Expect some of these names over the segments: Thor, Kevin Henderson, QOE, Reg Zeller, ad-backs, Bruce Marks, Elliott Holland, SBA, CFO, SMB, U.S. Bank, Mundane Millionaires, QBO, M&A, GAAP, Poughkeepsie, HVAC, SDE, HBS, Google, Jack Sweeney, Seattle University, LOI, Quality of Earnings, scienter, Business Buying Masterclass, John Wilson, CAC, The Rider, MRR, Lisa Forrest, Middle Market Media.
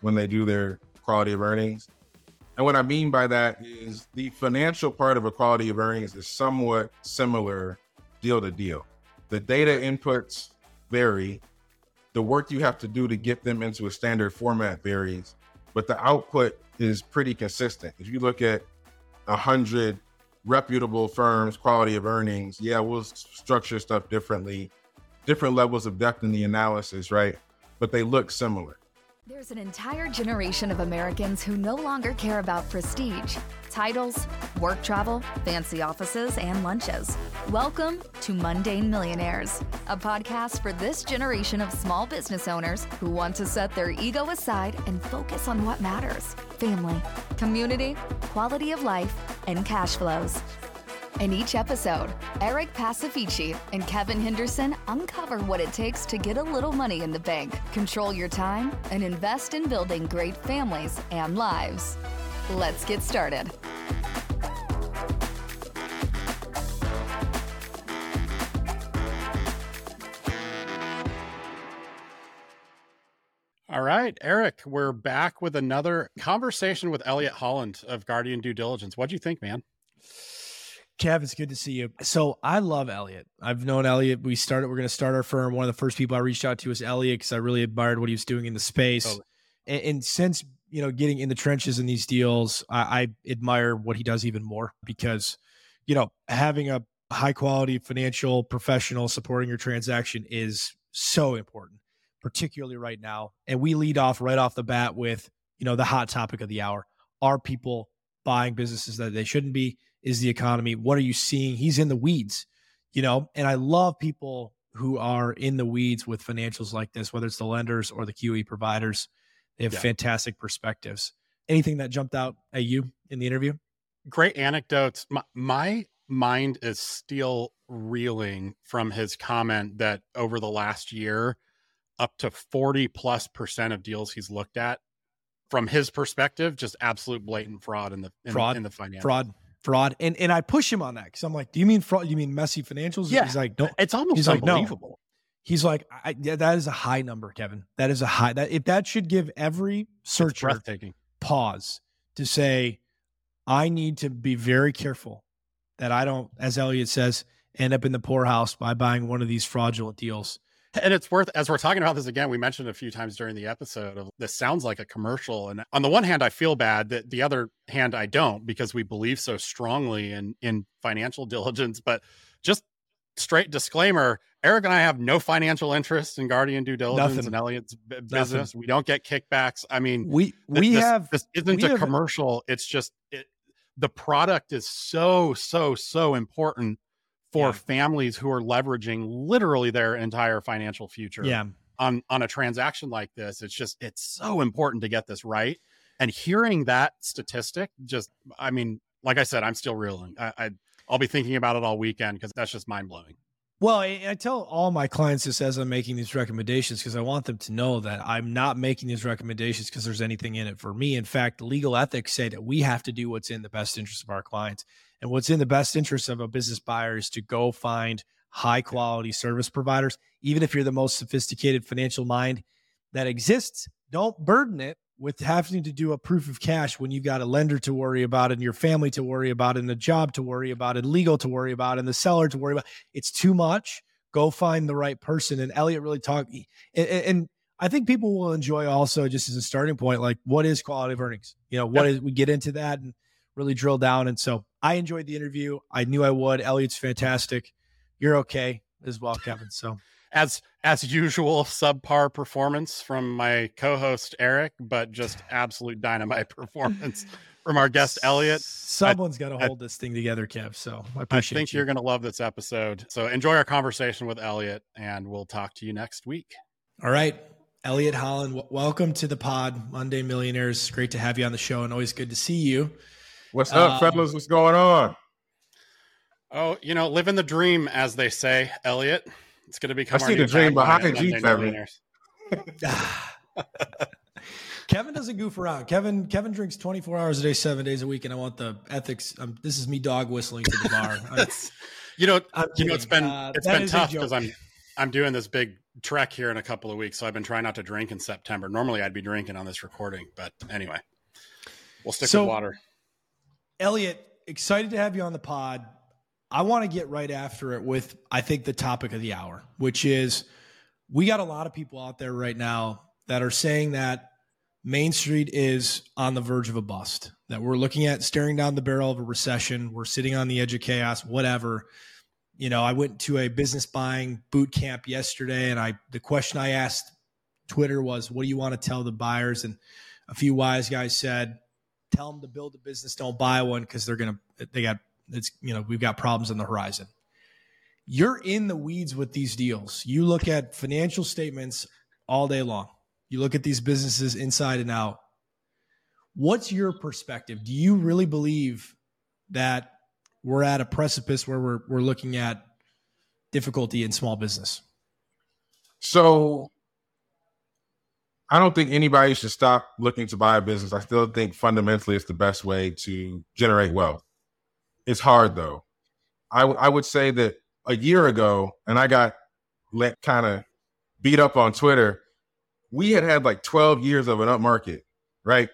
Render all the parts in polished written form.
when they do their quality of earnings. And what I mean by that is the financial part of a quality of earnings is somewhat similar deal to deal. The data inputs vary. The work you have to do to get them into a standard format varies, but the output is pretty consistent. If you look at 100 reputable firms' quality of earnings, yeah, we'll structure stuff differently, different levels of depth in the analysis, right? But they look similar. There's an entire generation of Americans who no longer care about prestige, titles, work travel, fancy offices, and lunches. Welcome to Mundane Millionaires, a podcast for this generation of small business owners who want to set their ego aside and focus on what matters: family, community, quality of life, and cash flows. In each episode, Eric Pacifici and Kevin Henderson uncover what it takes to get a little money in the bank, control your time, and invest in building great families and lives. Let's get started. All right, Eric, we're back with another conversation with Elliott Holland of Guardian Due Diligence. What'd you think, man? Kev, it's good to see you. So I love Elliott. I've known Elliott. We're going to start our firm. One of the first people I reached out to was Elliott because I really admired what he was doing in the space. Totally. And since, you know, getting in the trenches in these deals, I admire what he does even more because, you know, having a high quality financial professional supporting your transaction is so important, particularly right now. And we lead off right off the bat with, you know, the hot topic of the hour. Are people buying businesses that they shouldn't be? Is the economy? What are you seeing? He's in the weeds, you know, and I love people who are in the weeds with financials like this, whether it's the lenders or the QE providers. They have fantastic perspectives. Anything that jumped out at you in the interview? Great anecdotes. My mind is still reeling from his comment that over the last year, up to 40+% of deals he's looked at from his perspective, just absolute blatant fraud in the financials. Fraud. And I push him on that because I'm like, do you mean fraud? You mean messy financials? Yeah. He's like, no, it's almost unbelievable. Like, no. He's like, that is a high number, Kevin. That is a high. That should give every searcher pause to say, I need to be very careful that I don't, as Elliott says, end up in the poorhouse by buying one of these fraudulent deals. And it's worth, as we're talking about this again, we mentioned a few times during the episode of this sounds like a commercial. And on the one hand, I feel bad, that the other hand, I don't, because we believe so strongly in financial diligence. But just straight disclaimer, Eric and I have no financial interest in Guardian Due Diligence and Elliott's business. We don't get kickbackouts. I mean, this isn't a commercial. It's just the product is so important for families who are leveraging literally their entire financial future on a transaction like this. It's so important to get this right. And hearing that statistic, like I said, I'm still reeling. I'll be thinking about it all weekend because that's just mind blowing. Well, I tell all my clients this as I'm making these recommendations because I want them to know that I'm not making these recommendations because there's anything in it for me. In fact, legal ethics say that we have to do what's in the best interest of our clients. And what's in the best interest of a business buyer is to go find high quality service providers. Even if you're the most sophisticated financial mind that exists, don't burden it with having to do a proof of cash when you've got a lender to worry about and your family to worry about and a job to worry about and legal to worry about and the seller to worry about. It's too much. Go find the right person. And Elliott really talked. And I think people will enjoy also, just as a starting point, like what is quality of earnings? You know, what is, we get into that and really drill down. And so I enjoyed the interview. I knew I would. Elliott's fantastic. You're okay as well, Kevin. So as usual, subpar performance from my co-host Eric, but just absolute dynamite performance from our guest Elliott. Someone's got to hold this thing together, Kev. So I appreciate it. I think you're going to love this episode. So enjoy our conversation with Elliott, and we'll talk to you next week. All right, Elliott Holland, welcome to the pod, Mundane Millionaires. Great to have you on the show, and always good to see you. What's up, fellas? What's going on? Oh, you know, living the dream, as they say, Elliott. It's going to become. I see the dream behind you, Kevin. Kevin doesn't goof around. Kevin drinks 24 hours a day, 7 days a week, and I want the ethics. This is me dog whistling to the bar. You know, it's been tough because I'm I'm doing this big trek here in a couple of weeks, so I've been trying not to drink in September. Normally, I'd be drinking on this recording, but anyway, we'll stick with water. Elliott, excited to have you on the pod. I want to get right after it with, I think, the topic of the hour, which is we got a lot of people out there right now that are saying that Main Street is on the verge of a bust, that we're looking at staring down the barrel of a recession. We're sitting on the edge of chaos, whatever. You know, I went to a business buying boot camp yesterday, and the question I asked Twitter was, what do you want to tell the buyers? And a few wise guys said, tell them to build a business, don't buy one, because we've got problems on the horizon. You're in the weeds with these deals. You look at financial statements all day long. You look at these businesses inside and out. What's your perspective? Do you really believe that we're at a precipice where we're looking at difficulty in small business? So I don't think anybody should stop looking to buy a business. I still think fundamentally it's the best way to generate wealth. It's hard though. I would say that a year ago, and I got kind of beat up on Twitter, we had like 12 years of an upmarket, right?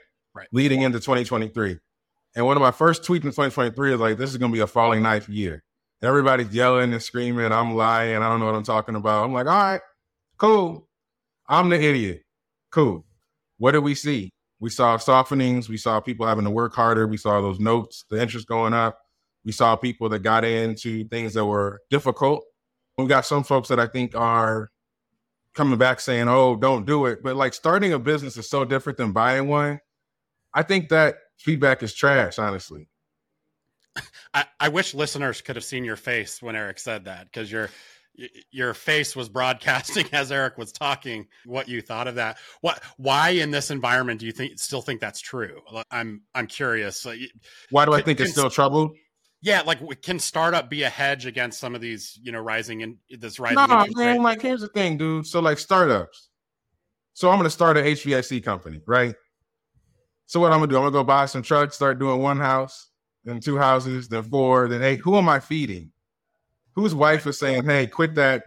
Leading into 2023. And one of my first tweets in 2023 is like, this is going to be a falling knife year. Everybody's yelling and screaming. I'm lying. I don't know what I'm talking about. I'm like, all right, cool. I'm the idiot. Cool. What did we see? We saw softenings. We saw people having to work harder. We saw those notes, the interest going up. We saw people that got into things that were difficult. We've got some folks that I think are coming back saying, oh, don't do it. But like starting a business is so different than buying one. I think that feedback is trash, honestly. I wish listeners could have seen your face when Eric said that, because your face was broadcasting as Eric was talking what you thought of that. Why in this environment do you still think that's true? I'm curious. Why do I think it's still troubled? Yeah, like can startup be a hedge against some of these, rising? No, man. Like here's the thing, dude. So like startups. So I'm gonna start an HVAC company, right? So what I'm going to do, I'm going to go buy some trucks, start doing one house, then two houses, then four, then eight. Who am I feeding? Whose wife is saying, hey, quit that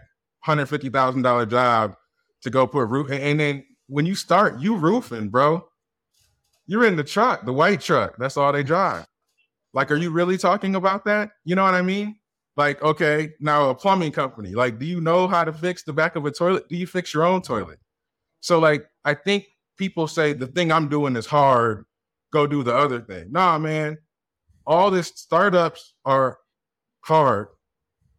$150,000 job to go put a roof? And then when you start, you roofing, bro. You're in the truck, the white truck. That's all they drive. Like, are you really talking about that? You know what I mean? Like, okay, now a plumbing company. Like, do you know how to fix the back of a toilet? Do you fix your own toilet? So, like, I think people say the thing I'm doing is hard, go do the other thing. Nah, man, all this startups are hard.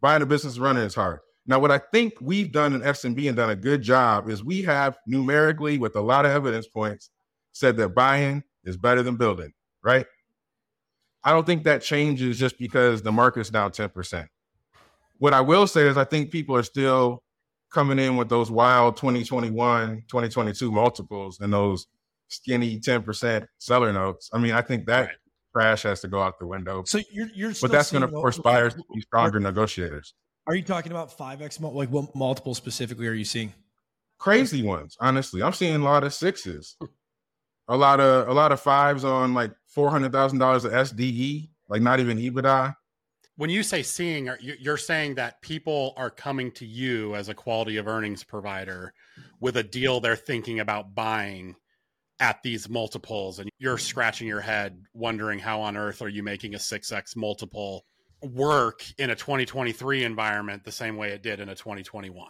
Buying a business running is hard. Now, what I think we've done in SMB and done a good job is we have numerically with a lot of evidence points said that buying is better than building, right? I don't think that changes just because the market's down 10%. What I will say is I think people are still coming in with those wild 2021, 2022 multiples and those skinny 10% seller notes. I mean, I think that crash has to go out the window. So you're still, but that's going to force buyers to be stronger negotiators. Are you talking about 5X? Like what multiple specifically are you seeing? Crazy ones, honestly. I'm seeing a lot of sixes, a lot of fives on like $400,000 of SDE, like not even EBITDA. When you say seeing, you're saying that people are coming to you as a quality of earnings provider with a deal they're thinking about buying at these multiples, and you're scratching your head wondering how on earth are you making a 6X multiple work in a 2023 environment the same way it did in a 2021?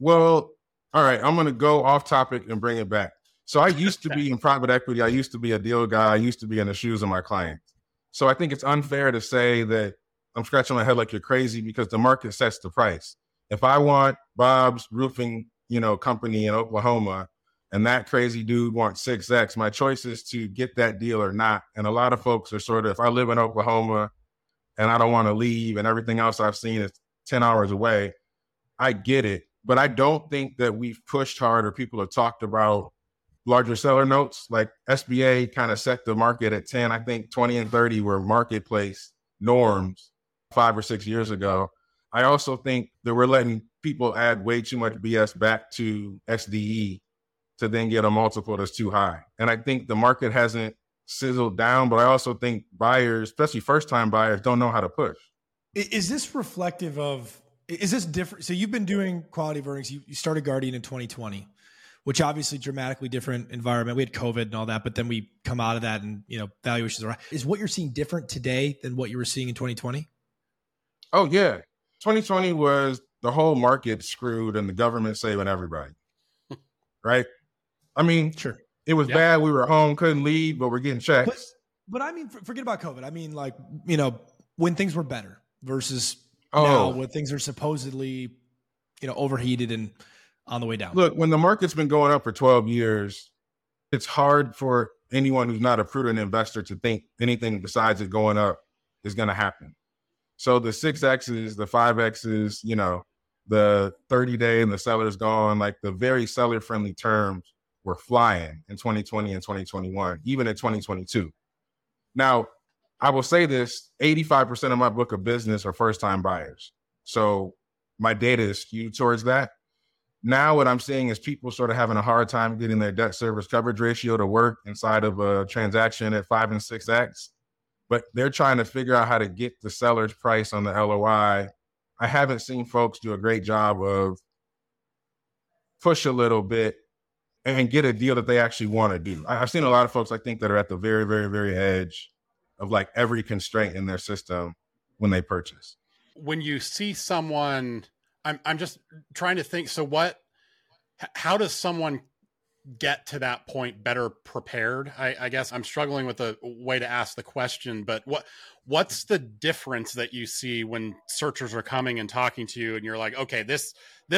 Well, all right, I'm going to go off topic and bring it back. So I used to be in private equity. I used to be a deal guy. I used to be in the shoes of my clients. So I think it's unfair to say that I'm scratching my head like you're crazy, because the market sets the price. If I want Bob's roofing, company in Oklahoma, and that crazy dude wants 6X, my choice is to get that deal or not. And a lot of folks are sort of, if I live in Oklahoma and I don't want to leave and everything else I've seen is 10 hours away, I get it. But I don't think that we've pushed hard or people have talked about larger seller notes. Like SBA kind of set the market at 10. I think 20 and 30 were marketplace norms 5 or 6 years ago. I also think that we're letting people add way too much BS back to SDE to then get a multiple that's too high. And I think the market hasn't sizzled down, but I also think buyers, especially first-time buyers, don't know how to push. Is this reflective of Is this different? So you've been doing quality of earnings. You started Guardian in 2020, which obviously dramatically different environment. We had COVID and all that, but then we come out of that and, you know, valuations are, is what you're seeing different today than what you were seeing in 2020? Oh yeah. 2020 was the whole market screwed and the government saving everybody. Right. I mean, sure. It was bad. We were home, couldn't leave, but we're getting checks. But I mean, forget about COVID. I mean, like, you know, when things were better versus now when things are supposedly, you know, overheated and on the way down. Look, when the market's been going up for 12 years, it's hard for anyone who's not a prudent investor to think anything besides it going up is going to happen. So the 6Xs, the 5Xs, you know, the 30-day and the seller is gone, like the very seller-friendly terms were flying in 2020 and 2021, even in 2022. Now, I will say this, 85% of my book of business are first-time buyers. So my data is skewed towards that. Now what I'm seeing is people sort of having a hard time getting their debt service coverage ratio to work inside of a transaction at 5 and 6X, but they're trying to figure out how to get the seller's price on the LOI. I haven't seen folks do a great job of push a little bit and get a deal that they actually want to do. I've seen a lot of folks, I think, that are at the very, very, very edge of like every constraint in their system when they purchase. When you see someone, I'm just trying to think, so how does someone get to that point better prepared? I guess I'm struggling with a way to ask the question, but what's the difference that you see when searchers are coming and talking to you and you're like, okay, this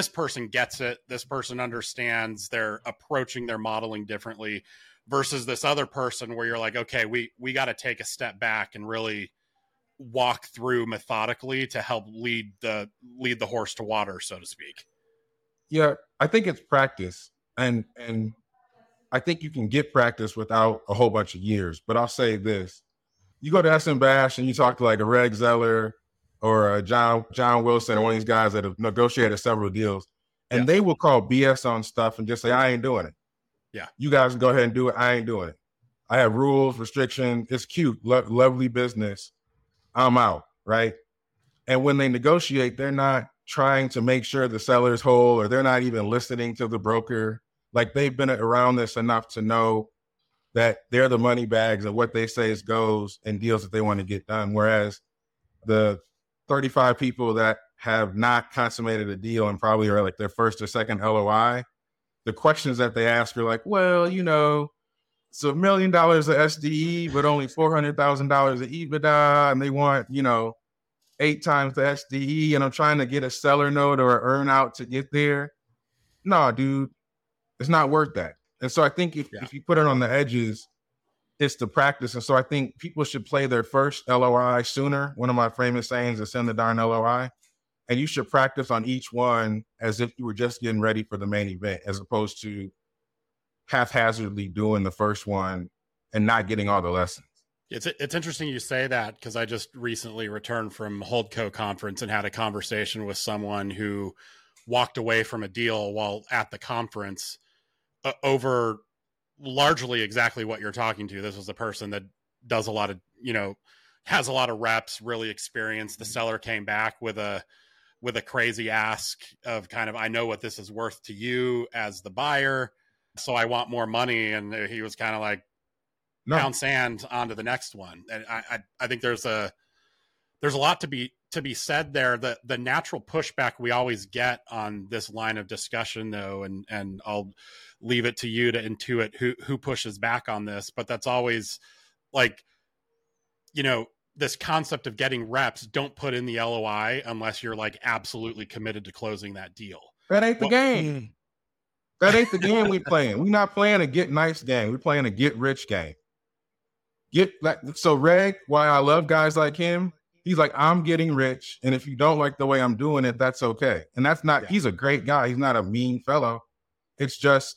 person gets it. This person understands, they're approaching their modeling differently versus this other person where you're like, okay, we got to take a step back and really walk through methodically to help lead the horse to water, so to speak. Yeah, I think it's practice. And I think you can get practice without a whole bunch of years, but I'll say this. You go to SMBash and you talk to like a Reg Zeller or a John Wilson or one of these guys that have negotiated several deals, and they will call BS on stuff and just say, I ain't doing it. Yeah. You guys go ahead and do it. I ain't doing it. I have rules, restriction. It's cute. Lovely business. I'm out. Right. And when they negotiate, they're not trying to make sure the seller's whole, or they're not even listening to the broker. Like they've been around this enough to know that they're the money bags and what they say is goes and deals that they want to get done. Whereas the 35 people that have not consummated a deal and probably are like their first or second LOI, the questions that they ask are like, well, you know, it's $1 million of SDE, but only $400,000 of EBITDA. And they want, you know, 8 times the SDE, and I'm trying to get a seller note or an earn out to get there. No, dude, it's not worth that. And so I think if you put it on the edges, it's the practice. And so I think people should play their first LOI sooner. One of my famous sayings is send the darn LOI. And you should practice on each one as if you were just getting ready for the main event, as opposed to haphazardly doing the first one and not getting all the lessons. It's interesting you say that, because I just recently returned from HoldCo conference and had a conversation with someone who walked away from a deal while at the conference over largely exactly what you're talking to. This was a person that does a lot of, you know, has a lot of reps, really experienced. The seller came back with a crazy ask of kind of, I know what this is worth to you as the buyer, so I want more money. And he was kind of like, pound sand onto the next one. And I think there's a lot to be said there. The natural pushback we always get on this line of discussion, though, and I'll leave it to you to intuit who pushes back on this, but that's always like, you know, this concept of getting reps, don't put in the LOI unless you're like absolutely committed to closing that deal. That ain't the game. That ain't the game we playing. We're not playing a get nice game. We're playing a get rich game. So Reg, why I love guys like him, he's like, I'm getting rich. And if you don't like the way I'm doing it, that's okay. And that's not, he's a great guy. He's not a mean fellow. It's just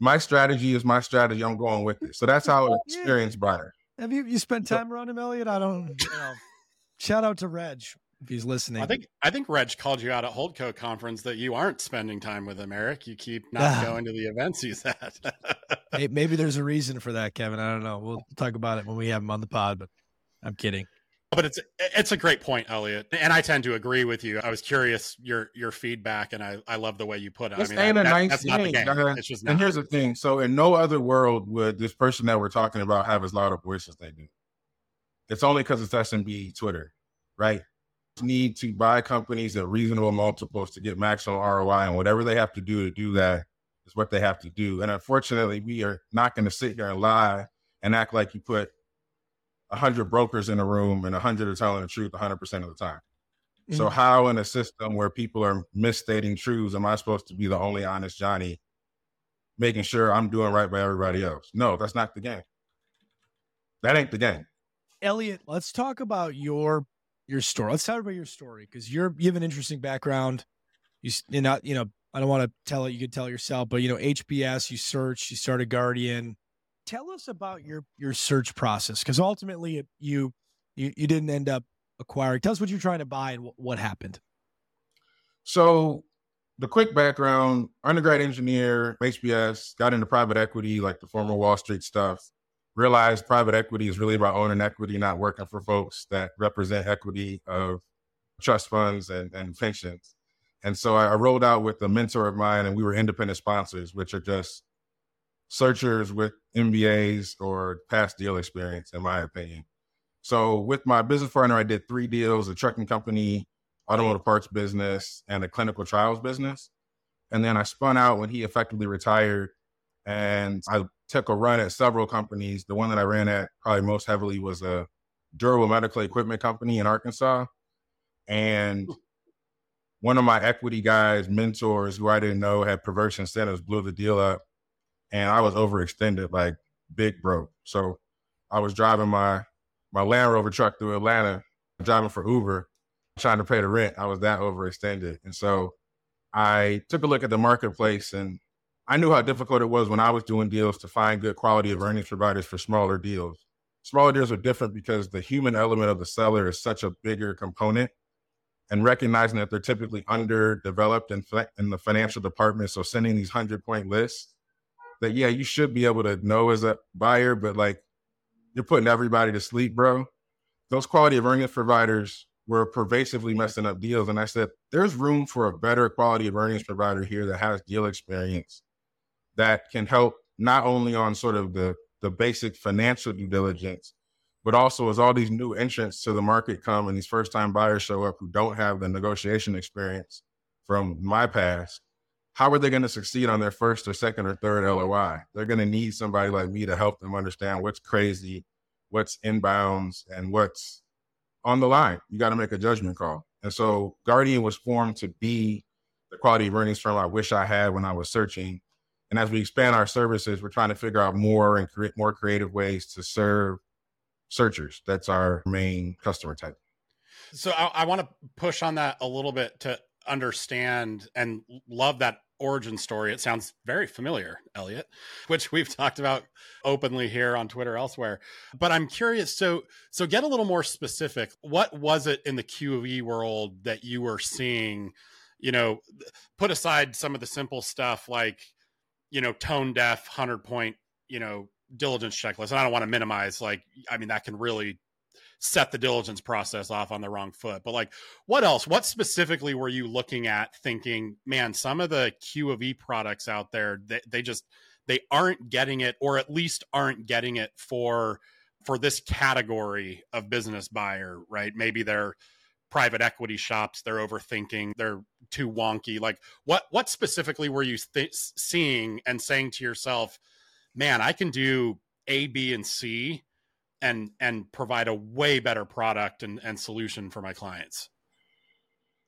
my strategy is my strategy. I'm going with it. So that's how an experienced buyer. Have you spent time around him, Elliott? I don't know. Shout out to Reg if he's listening. I think Reg called you out at HoldCo conference that you aren't spending time with him, Eric. You keep not going to the events he's at. Hey, maybe there's a reason for that, Kevin. I don't know. We'll talk about it when we have him on the pod, but I'm kidding. But it's a great point, Elliott. And I tend to agree with you. I was curious your feedback, and I love the way you put it. This ain't a nice thing. It's just not. And here's the thing. So in no other world would this person that we're talking about have as loud a voice as they do. It's only because it's SMB Twitter, right? Need to buy companies at reasonable multiples to get maximum ROI, and whatever they have to do that is what they have to do. And unfortunately, we are not going to sit here and lie and act like you put 100 brokers in a room and 100 are telling the truth 100% of the time. Mm-hmm. So how in a system where people are misstating truths, am I supposed to be the only honest Johnny making sure I'm doing right by everybody else? No, that's not the game. That ain't the game. Elliott, let's talk about your story. Let's talk about your story, because you have an interesting background. You're not, I don't want to tell it. You could tell yourself, but HBS, you searched, you started Guardian. Tell us about your search process, because ultimately you didn't end up acquiring. Tell us what you're trying to buy and what happened. So the quick background: undergrad engineer, HBS, got into private equity, like the former Wall Street stuff, realized private equity is really about owning equity, not working for folks that represent equity of trust funds and pensions. And so I rolled out with a mentor of mine, and we were independent sponsors, which are just searchers with MBAs or past deal experience, in my opinion. So with my business partner, I did 3 deals: a trucking company, automotive parts business, and a clinical trials business. And then I spun out when he effectively retired, and I took a run at several companies. The one that I ran at probably most heavily was a durable medical equipment company in Arkansas. And one of my equity guys, mentors, who I didn't know had perverse incentives, blew the deal up. And I was overextended, like big broke. So I was driving my Land Rover truck through Atlanta, driving for Uber, trying to pay the rent. I was that overextended. And so I took a look at the marketplace, and I knew how difficult it was when I was doing deals to find good quality of earnings providers for smaller deals. Smaller deals are different because the human element of the seller is such a bigger component, and recognizing that they're typically underdeveloped in the financial department. So sending these 100-point lists, that, yeah, you should be able to know as a buyer, but like, you're putting everybody to sleep, bro. Those quality of earnings providers were pervasively messing up deals. And I said, there's room for a better quality of earnings provider here that has deal experience that can help not only on sort of the basic financial due diligence, but also as all these new entrants to the market come and these first time buyers show up who don't have the negotiation experience from my past. How are they going to succeed on their first or second or third LOI? They're going to need somebody like me to help them understand what's crazy, what's inbounds, and what's on the line. You got to make a judgment call. And so Guardian was formed to be the quality of earnings firm I wish I had when I was searching. And as we expand our services, we're trying to figure out more and create more creative ways to serve searchers. That's our main customer type. So I want to push on that a little bit to understand and love that origin story. It sounds very familiar, Elliott, which we've talked about openly here on Twitter, elsewhere. But I'm curious, so get a little more specific. What was it in the QOE world that you were seeing? Put aside some of the simple stuff like, tone deaf 100-point, diligence checklist. And I don't want to minimize, that can really set the diligence process off on the wrong foot. But what else? What specifically were you looking at thinking, man, some of the QOE products out there, they aren't getting it, or at least aren't getting it for this category of business buyer, right? Maybe they're private equity shops, they're overthinking, they're too wonky. What specifically were you seeing and saying to yourself, man, I can do A, B, and C and provide a way better product and solution for my clients?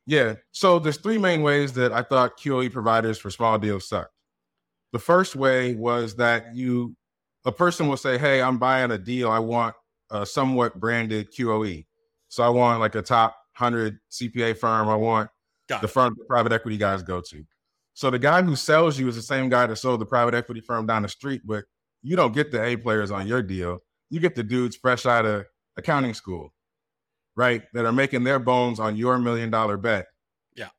Yeah. So there's 3 main ways that I thought QOE providers for small deals sucked. The first way was that a person will say, hey, I'm buying a deal. I want a somewhat branded QOE. So I want like a top 100 CPA firm. I want the firm that private equity guys go to. So the guy who sells you is the same guy that sold the private equity firm down the street, but you don't get the A players on your deal. You get the dudes fresh out of accounting school, right? That are making their bones on your $1 million bet,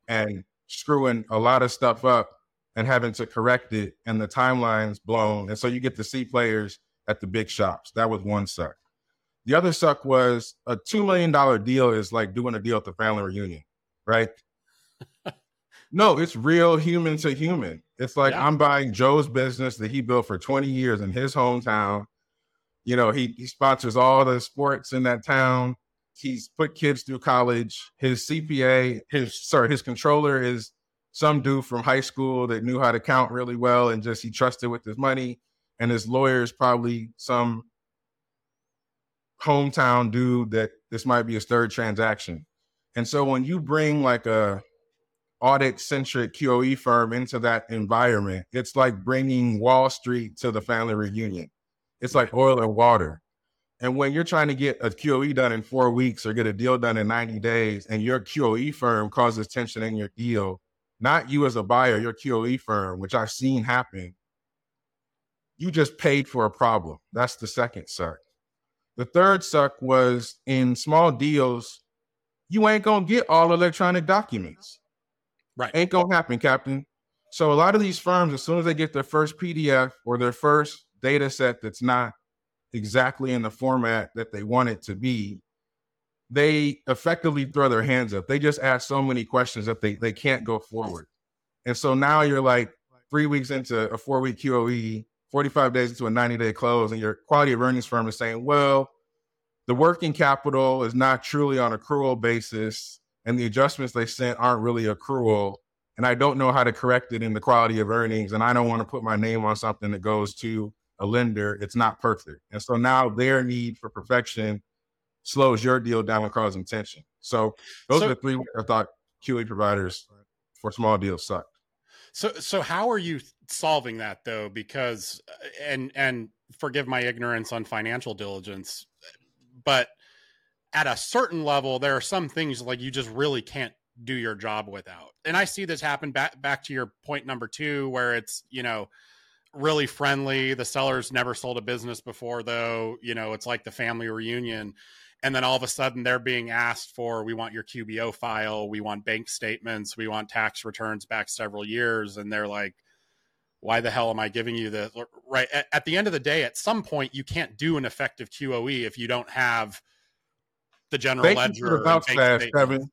and screwing a lot of stuff up and having to correct it, and the timeline's blown. And so you get the C players at the big shops. That was one suck. The other suck was a $2 million deal is like doing a deal at the family reunion, right? No, it's real human to human. It's like, yeah. I'm buying Joe's business that he built for 20 years in his hometown. You know, he sponsors all the sports in that town. He's put kids through college. His CPA, his controller is some dude from high school that knew how to count really well and just he trusted with his money. And his lawyer is probably some hometown dude that this might be his third transaction. And so when you bring like a audit-centric QOE firm into that environment, it's like bringing Wall Street to the family reunion. It's like oil and water. And when you're trying to get a QOE done in 4 weeks or get a deal done in 90 days and your QOE firm causes tension in your deal, not you as a buyer, your QOE firm, which I've seen happen, you just paid for a problem. That's the second suck. The third suck was in small deals, you ain't going to get all electronic documents. Right. Ain't going to happen, Captain. So a lot of these firms, as soon as they get their first PDF or their first data set that's not exactly in the format that they want it to be, they effectively throw their hands up. They just ask so many questions that they can't go forward. And so now you're like 3 weeks into a 4-week QOE, 45 days into a 90-day close, and your quality of earnings firm is saying, well, the working capital is not truly on accrual basis, and the adjustments they sent aren't really accrual, and I don't know how to correct it in the quality of earnings, and I don't want to put my name on something that goes to a lender. It's not perfect. And so now their need for perfection slows your deal down and causes tension. So those are the three I thought QA providers for small deals suck. So how are you solving that though? Because, and forgive my ignorance on financial diligence, but at a certain level, there are some things like you just really can't do your job without. And I see this happen back to your point number two, where it's, you know, really friendly. The seller's never sold a business before though. You know, it's like the family reunion. And then all of a sudden they're being asked for, we want your QBO file. We want bank statements. We want tax returns back several years. And they're like, why the hell am I giving you this? Right. At the end of the day, at some point, you can't do an effective QOE if you don't have the general ledger. Thank you for the bounce pass, Kevin.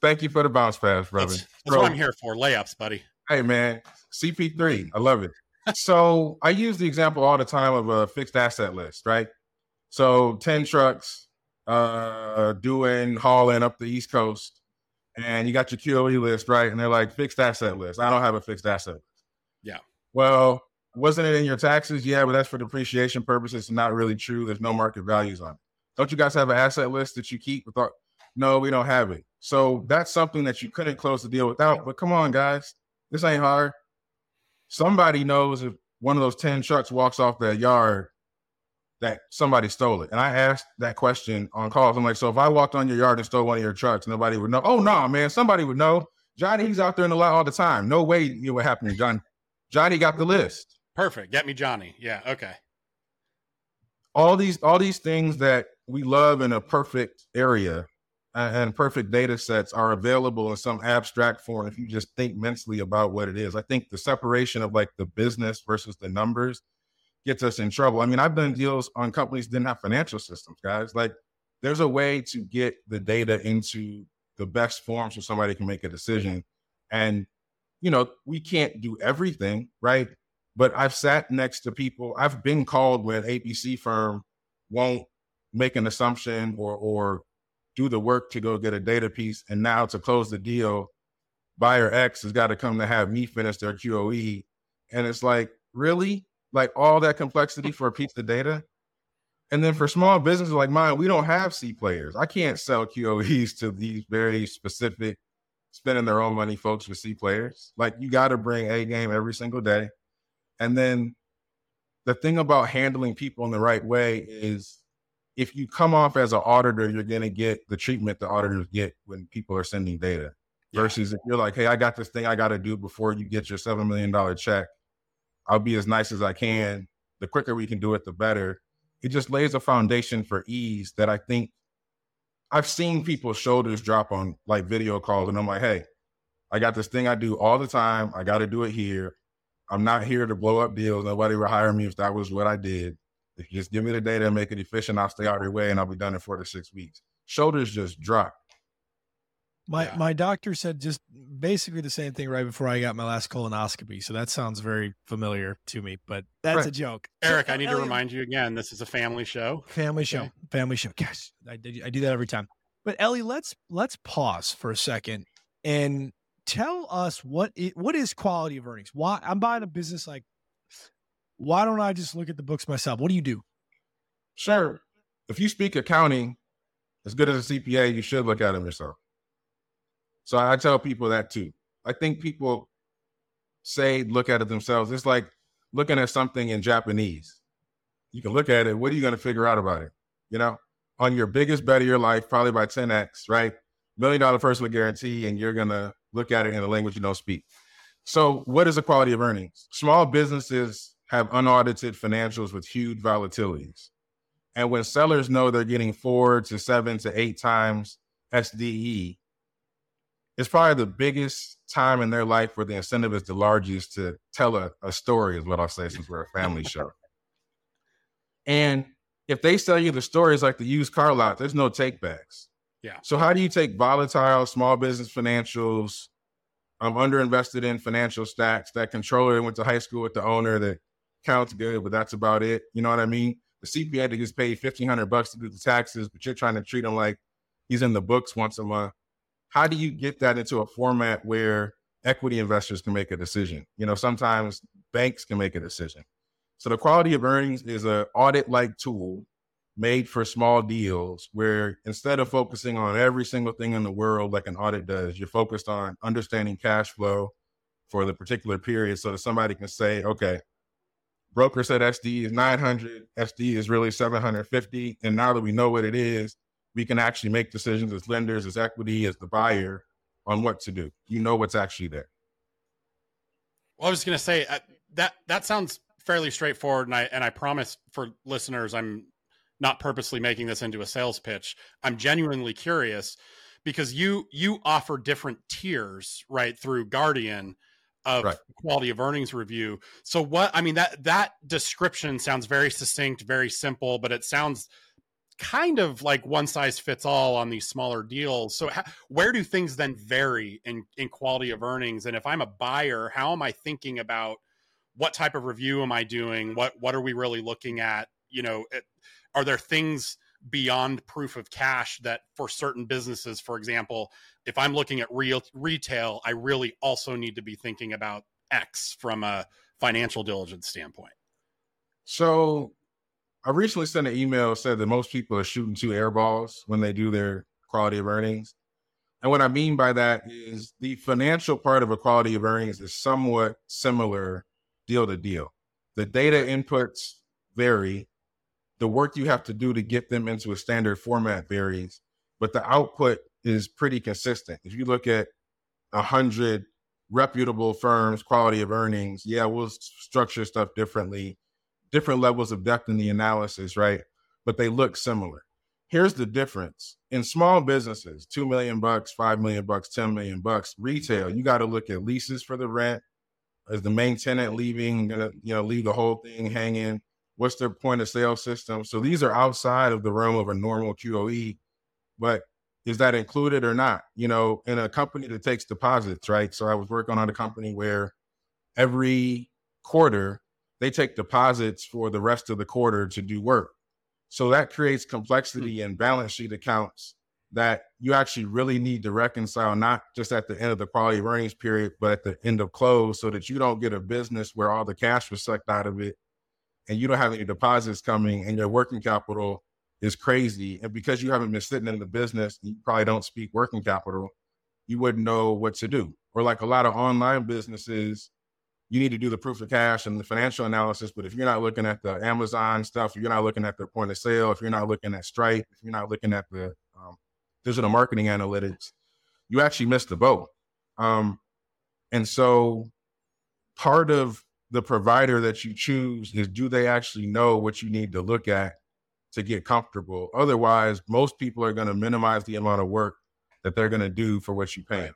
Thank you for the bounce pass, brother. That's what I'm here for. Layups, buddy. Hey, man. CP3. I love it. So I use the example all the time of a fixed asset list, right? So 10 trucks hauling up the East Coast, and you got your QOE list, right? And they're like, fixed asset list. I don't have a fixed asset list. Yeah. Well, wasn't it in your taxes? Yeah, but that's for depreciation purposes. It's not really true. There's no market values on it. Don't you guys have an asset list that you keep? No, we don't have it. So that's something that you couldn't close the deal without. But come on, guys. This ain't hard. Somebody knows if one of those 10 trucks walks off their yard that somebody stole it. And I asked that question on calls. I'm like, so if I walked on your yard and stole one of your trucks, nobody would know. Oh, no, man. Somebody would know. Johnny, he's out there in the lot all the time. No way it would happen to Johnny. Johnny got the list. Perfect. Get me Johnny. Yeah. Okay. All these things that we love in a perfect area and perfect data sets are available in some abstract form. If you just think mentally about what it is, I think the separation of like the business versus the numbers gets us in trouble. I mean, I've done deals on companies that didn't have financial systems, guys. Like there's a way to get the data into the best form so somebody can make a decision. And you know, we can't do everything, right? But I've sat next to people. I've been called where an ABC firm won't make an assumption or do the work to go get a data piece. And now to close the deal, buyer X has got to come to have me finish their QOE. And it's like, really? Like all that complexity for a piece of data? And then for small businesses like mine, we don't have C players. I can't sell QOEs to these very specific spending their own money folks with C players. Like you got to bring A game every single day. And then the thing about handling people in the right way is if you come off as an auditor, you're going to get the treatment the auditors get when people are sending data versus if you're like, hey, I got this thing I got to do before you get your $7 million check. I'll be as nice as I can. The quicker we can do it, the better. It just lays a foundation for ease that I think I've seen people's shoulders drop on like video calls and I'm like, hey, I got this thing I do all the time. I got to do it here. I'm not here to blow up deals. Nobody would hire me if that was what I did. If you just give me the data and make it efficient, I'll stay out of your way and I'll be done in 4 to 6 weeks. Shoulders just dropped. My doctor said just basically the same thing right before I got my last colonoscopy. So that sounds very familiar to me, but that's right. A joke. Eric, I need to remind you again, this is a family show. Family show. Gosh, I do that every time. But Ellie, let's pause for a second and tell us what is quality of earnings? Why I'm buying a business, like, why don't I just look at the books myself? What do you do? Sure. If you speak accounting as good as a CPA, you should look at them yourself. So I tell people that too. I think people say, look at it themselves. It's like looking at something in Japanese. You can look at it. What are you going to figure out about it? You know, on your biggest bet of your life, probably by 10X, right? $1 million personal guarantee. And you're going to look at it in a language you don't speak. So what is the quality of earnings? Small businesses have unaudited financials with huge volatilities. And when sellers know they're getting 4 to 7 to 8 times SDE, it's probably the biggest time in their life where the incentive is the largest to tell a story, is what I'll say, since we're a family show. And if they sell you the stories like the used car lot, there's no take backs. Yeah. So how do you take volatile small business financials? I'm underinvested in financial stacks. That controller went to high school with the owner that counts good, but that's about it. You know what I mean? The CPA that gets paid $1,500 to do the taxes, but you're trying to treat him like he's in the books once a month. How do you get that into a format where equity investors can make a decision? You know, sometimes banks can make a decision. So the quality of earnings is an audit-like tool made for small deals where instead of focusing on every single thing in the world like an audit does, you're focused on understanding cash flow for the particular period so that somebody can say, okay, broker said SDE is 900, SDE is really 750. And now that we know what it is, we can actually make decisions as lenders, as equity, as the buyer on what to do. You know what's actually there. Well, I was going to say that sounds fairly straightforward. And I promise for listeners, I'm not purposely making this into a sales pitch. I'm genuinely curious because you offer different tiers, right, through Guardian of right. Quality of earnings review. So that description sounds very succinct, very simple, but it sounds kind of like one size fits all on these smaller deals. So where do things then vary in quality of earnings? And if I'm a buyer, how am I thinking about what type of review am I doing? What are we really looking at? You know, are there things beyond proof of cash that for certain businesses, for example, if I'm looking at retail, I really also need to be thinking about X from a financial diligence standpoint? So I recently sent an email that said that most people are shooting 2 airballs when they do their quality of earnings. And what I mean by that is the financial part of a quality of earnings is somewhat similar deal to deal. The data inputs vary. The work you have to do to get them into a standard format varies, but the output is pretty consistent. If you look at 100 reputable firms' quality of earnings, yeah, we'll structure stuff differently. Different levels of depth in the analysis, right? But they look similar. Here's the difference. In small businesses, $2 million, $5 million, $10 million, retail, you got to look at leases for the rent. Is the main tenant leaving, gonna, you know, leave the whole thing hanging? What's their point of sale system? So these are outside of the realm of a normal QOE, but is that included or not? You know, in a company that takes deposits, right? So I was working on a company where every quarter, they take deposits for the rest of the quarter to do work. So that creates complexity in balance sheet accounts that you actually really need to reconcile, not just at the end of the quality of earnings period, but at the end of close so that you don't get a business where all the cash was sucked out of it and you don't have any deposits coming and your working capital is crazy. And because you haven't been sitting in the business, you probably don't speak working capital. You wouldn't know what to do. Or like a lot of online businesses, you need to do the proof of cash and the financial analysis, but if you're not looking at the Amazon stuff, if you're not looking at their point of sale, if you're not looking at Stripe, if you're not looking at the digital marketing analytics, you actually missed the boat. And so part of the provider that you choose is, do they actually know what you need to look at to get comfortable? Otherwise, most people are going to minimize the amount of work that they're going to do for what you pay them.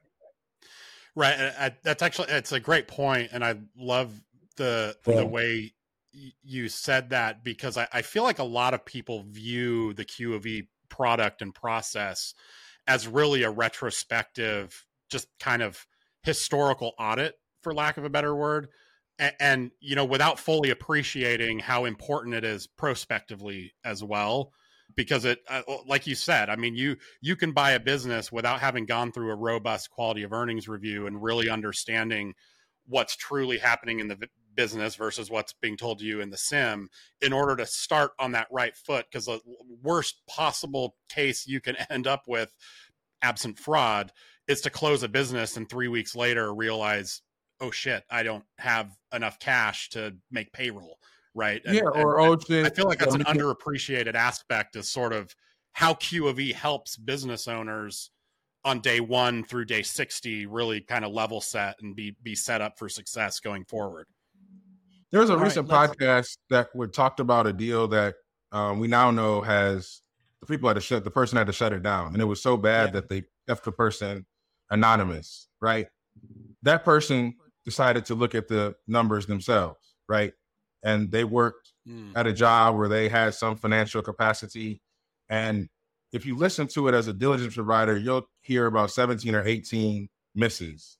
Right. That's actually, it's a great point. And I love the way you said that, because I feel like a lot of people view the QOE product and process as really a retrospective, just kind of historical audit, for lack of a better word. And, you know, without fully appreciating how important it is prospectively as well, because it, like you said, I mean, you can buy a business without having gone through a robust quality of earnings review and really understanding what's truly happening in the business versus what's being told to you in the sim, in order to start on that right foot. Because the worst possible case you can end up with, absent fraud, is to close a business and 3 weeks later realize, oh shit, I don't have enough cash to make payroll, right? And, I feel like that's an underappreciated aspect, is sort of how QOE helps business owners on day one through day 60 really kind of level set and be set up for success going forward. There was a recent podcast that we talked about a deal that we now know has the people had to shut, the person had to shut it down. And it was so bad that they left the person anonymous, right? That person decided to look at the numbers themselves, right? And they worked at a job where they had some financial capacity. And if you listen to it as a diligence provider, you'll hear about 17 or 18 misses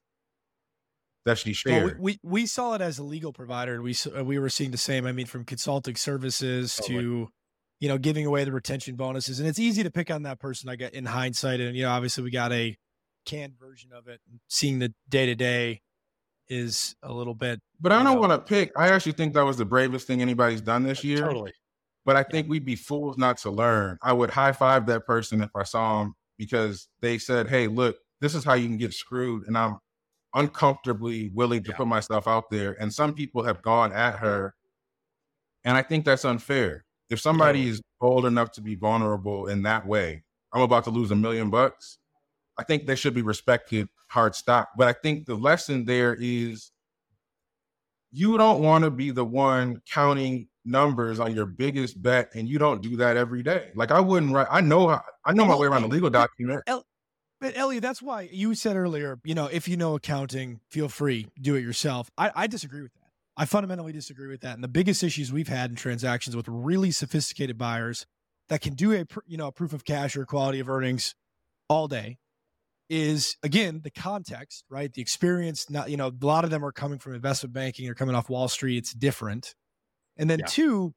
that she shared. Well, we saw it as a legal provider, and we were seeing the same. I mean, from consulting services to, you know, giving away the retention bonuses. And it's easy to pick on that person, I got in hindsight. And, you know, obviously we got a canned version of it. Seeing the day-to-day is a little bit, but I don't want to pick. I actually think that was the bravest thing anybody's done this year. Totally. But I think we'd be fools not to learn. I would high five that person if I saw them, because they said, hey, look, this is how you can get screwed. And I'm uncomfortably willing to put myself out there. And some people have gone at her. And I think that's unfair. If somebody is bold enough to be vulnerable in that way, I'm about to lose $1 million. I think they should be respected, hard stop. But I think the lesson there is you don't want to be the one counting numbers on your biggest bet, and you don't do that every day. Like I wouldn't write, I know my way around a legal document. But Elliot, that's why you said earlier, you know, if you know accounting, feel free, do it yourself. I disagree with that. I fundamentally disagree with that. And the biggest issues we've had in transactions with really sophisticated buyers that can do a proof of cash or quality of earnings all day is, again, the context, right? The experience, not, you know, a lot of them are coming from investment banking or coming off Wall Street. It's different. And then two,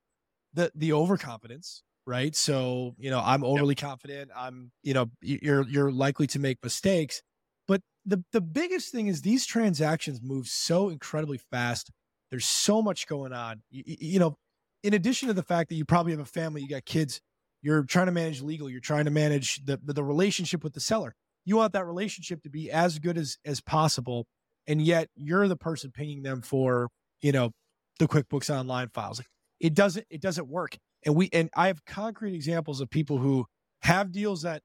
the overconfidence, right? So, you know, I'm overly confident. I'm, you know, you're likely to make mistakes, but the biggest thing is these transactions move so incredibly fast. There's so much going on, you know, in addition to the fact that you probably have a family, you got kids, you're trying to manage legal, you're trying to manage the relationship with the seller. You want that relationship to be as good as possible. And yet you're the person pinging them for, you know, the QuickBooks Online files. Like, it doesn't work. And I have concrete examples of people who have deals that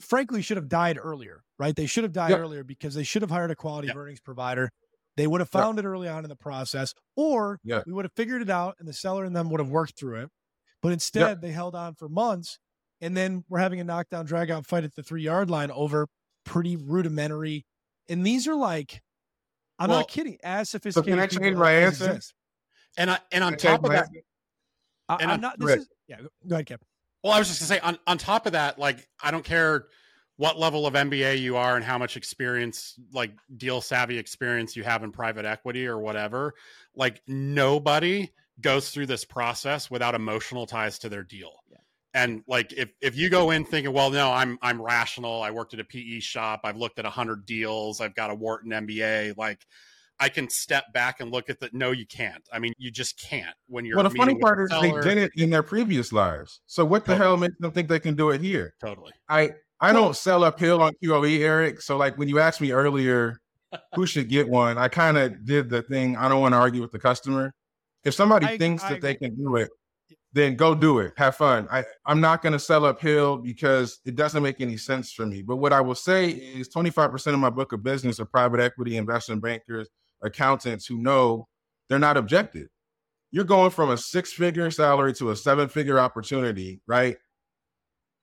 frankly should have died earlier, right? They should have died earlier because they should have hired a quality of earnings provider. They would have found it early on in the process, or we would have figured it out and the seller and them would have worked through it. But instead they held on for months. And then we're having a knockdown, drag out fight at the 3-yard line over pretty rudimentary. And these are like, I'm not kidding, as sophisticated. So can I change my answer? And on top of that, go ahead, Kevin. Well, I was just gonna say, on top of that, like, I don't care what level of MBA you are and how much experience, like deal savvy experience you have in private equity or whatever, like nobody goes through this process without emotional ties to their deal. Yeah. And like, if you go in thinking, well, no, I'm rational. I worked at a PE shop. I've looked at 100 deals. I've got a Wharton MBA. Like, I can step back and look at that. No, you can't. I mean, you just can't when you're. Well, the funny part is they did it in their previous lives. So what the hell makes them think they can do it here? Totally. I don't sell uphill on QOE, Eric. So like when you asked me earlier, who should get one? I kind of did the thing. I don't want to argue with the customer. If somebody thinks they can do it, then go do it. Have fun. I'm not going to sell uphill because it doesn't make any sense for me. But what I will say is 25% of my book of business are private equity, investment bankers, accountants who know they're not objective. You're going from a 6-figure salary to a 7-figure opportunity, right?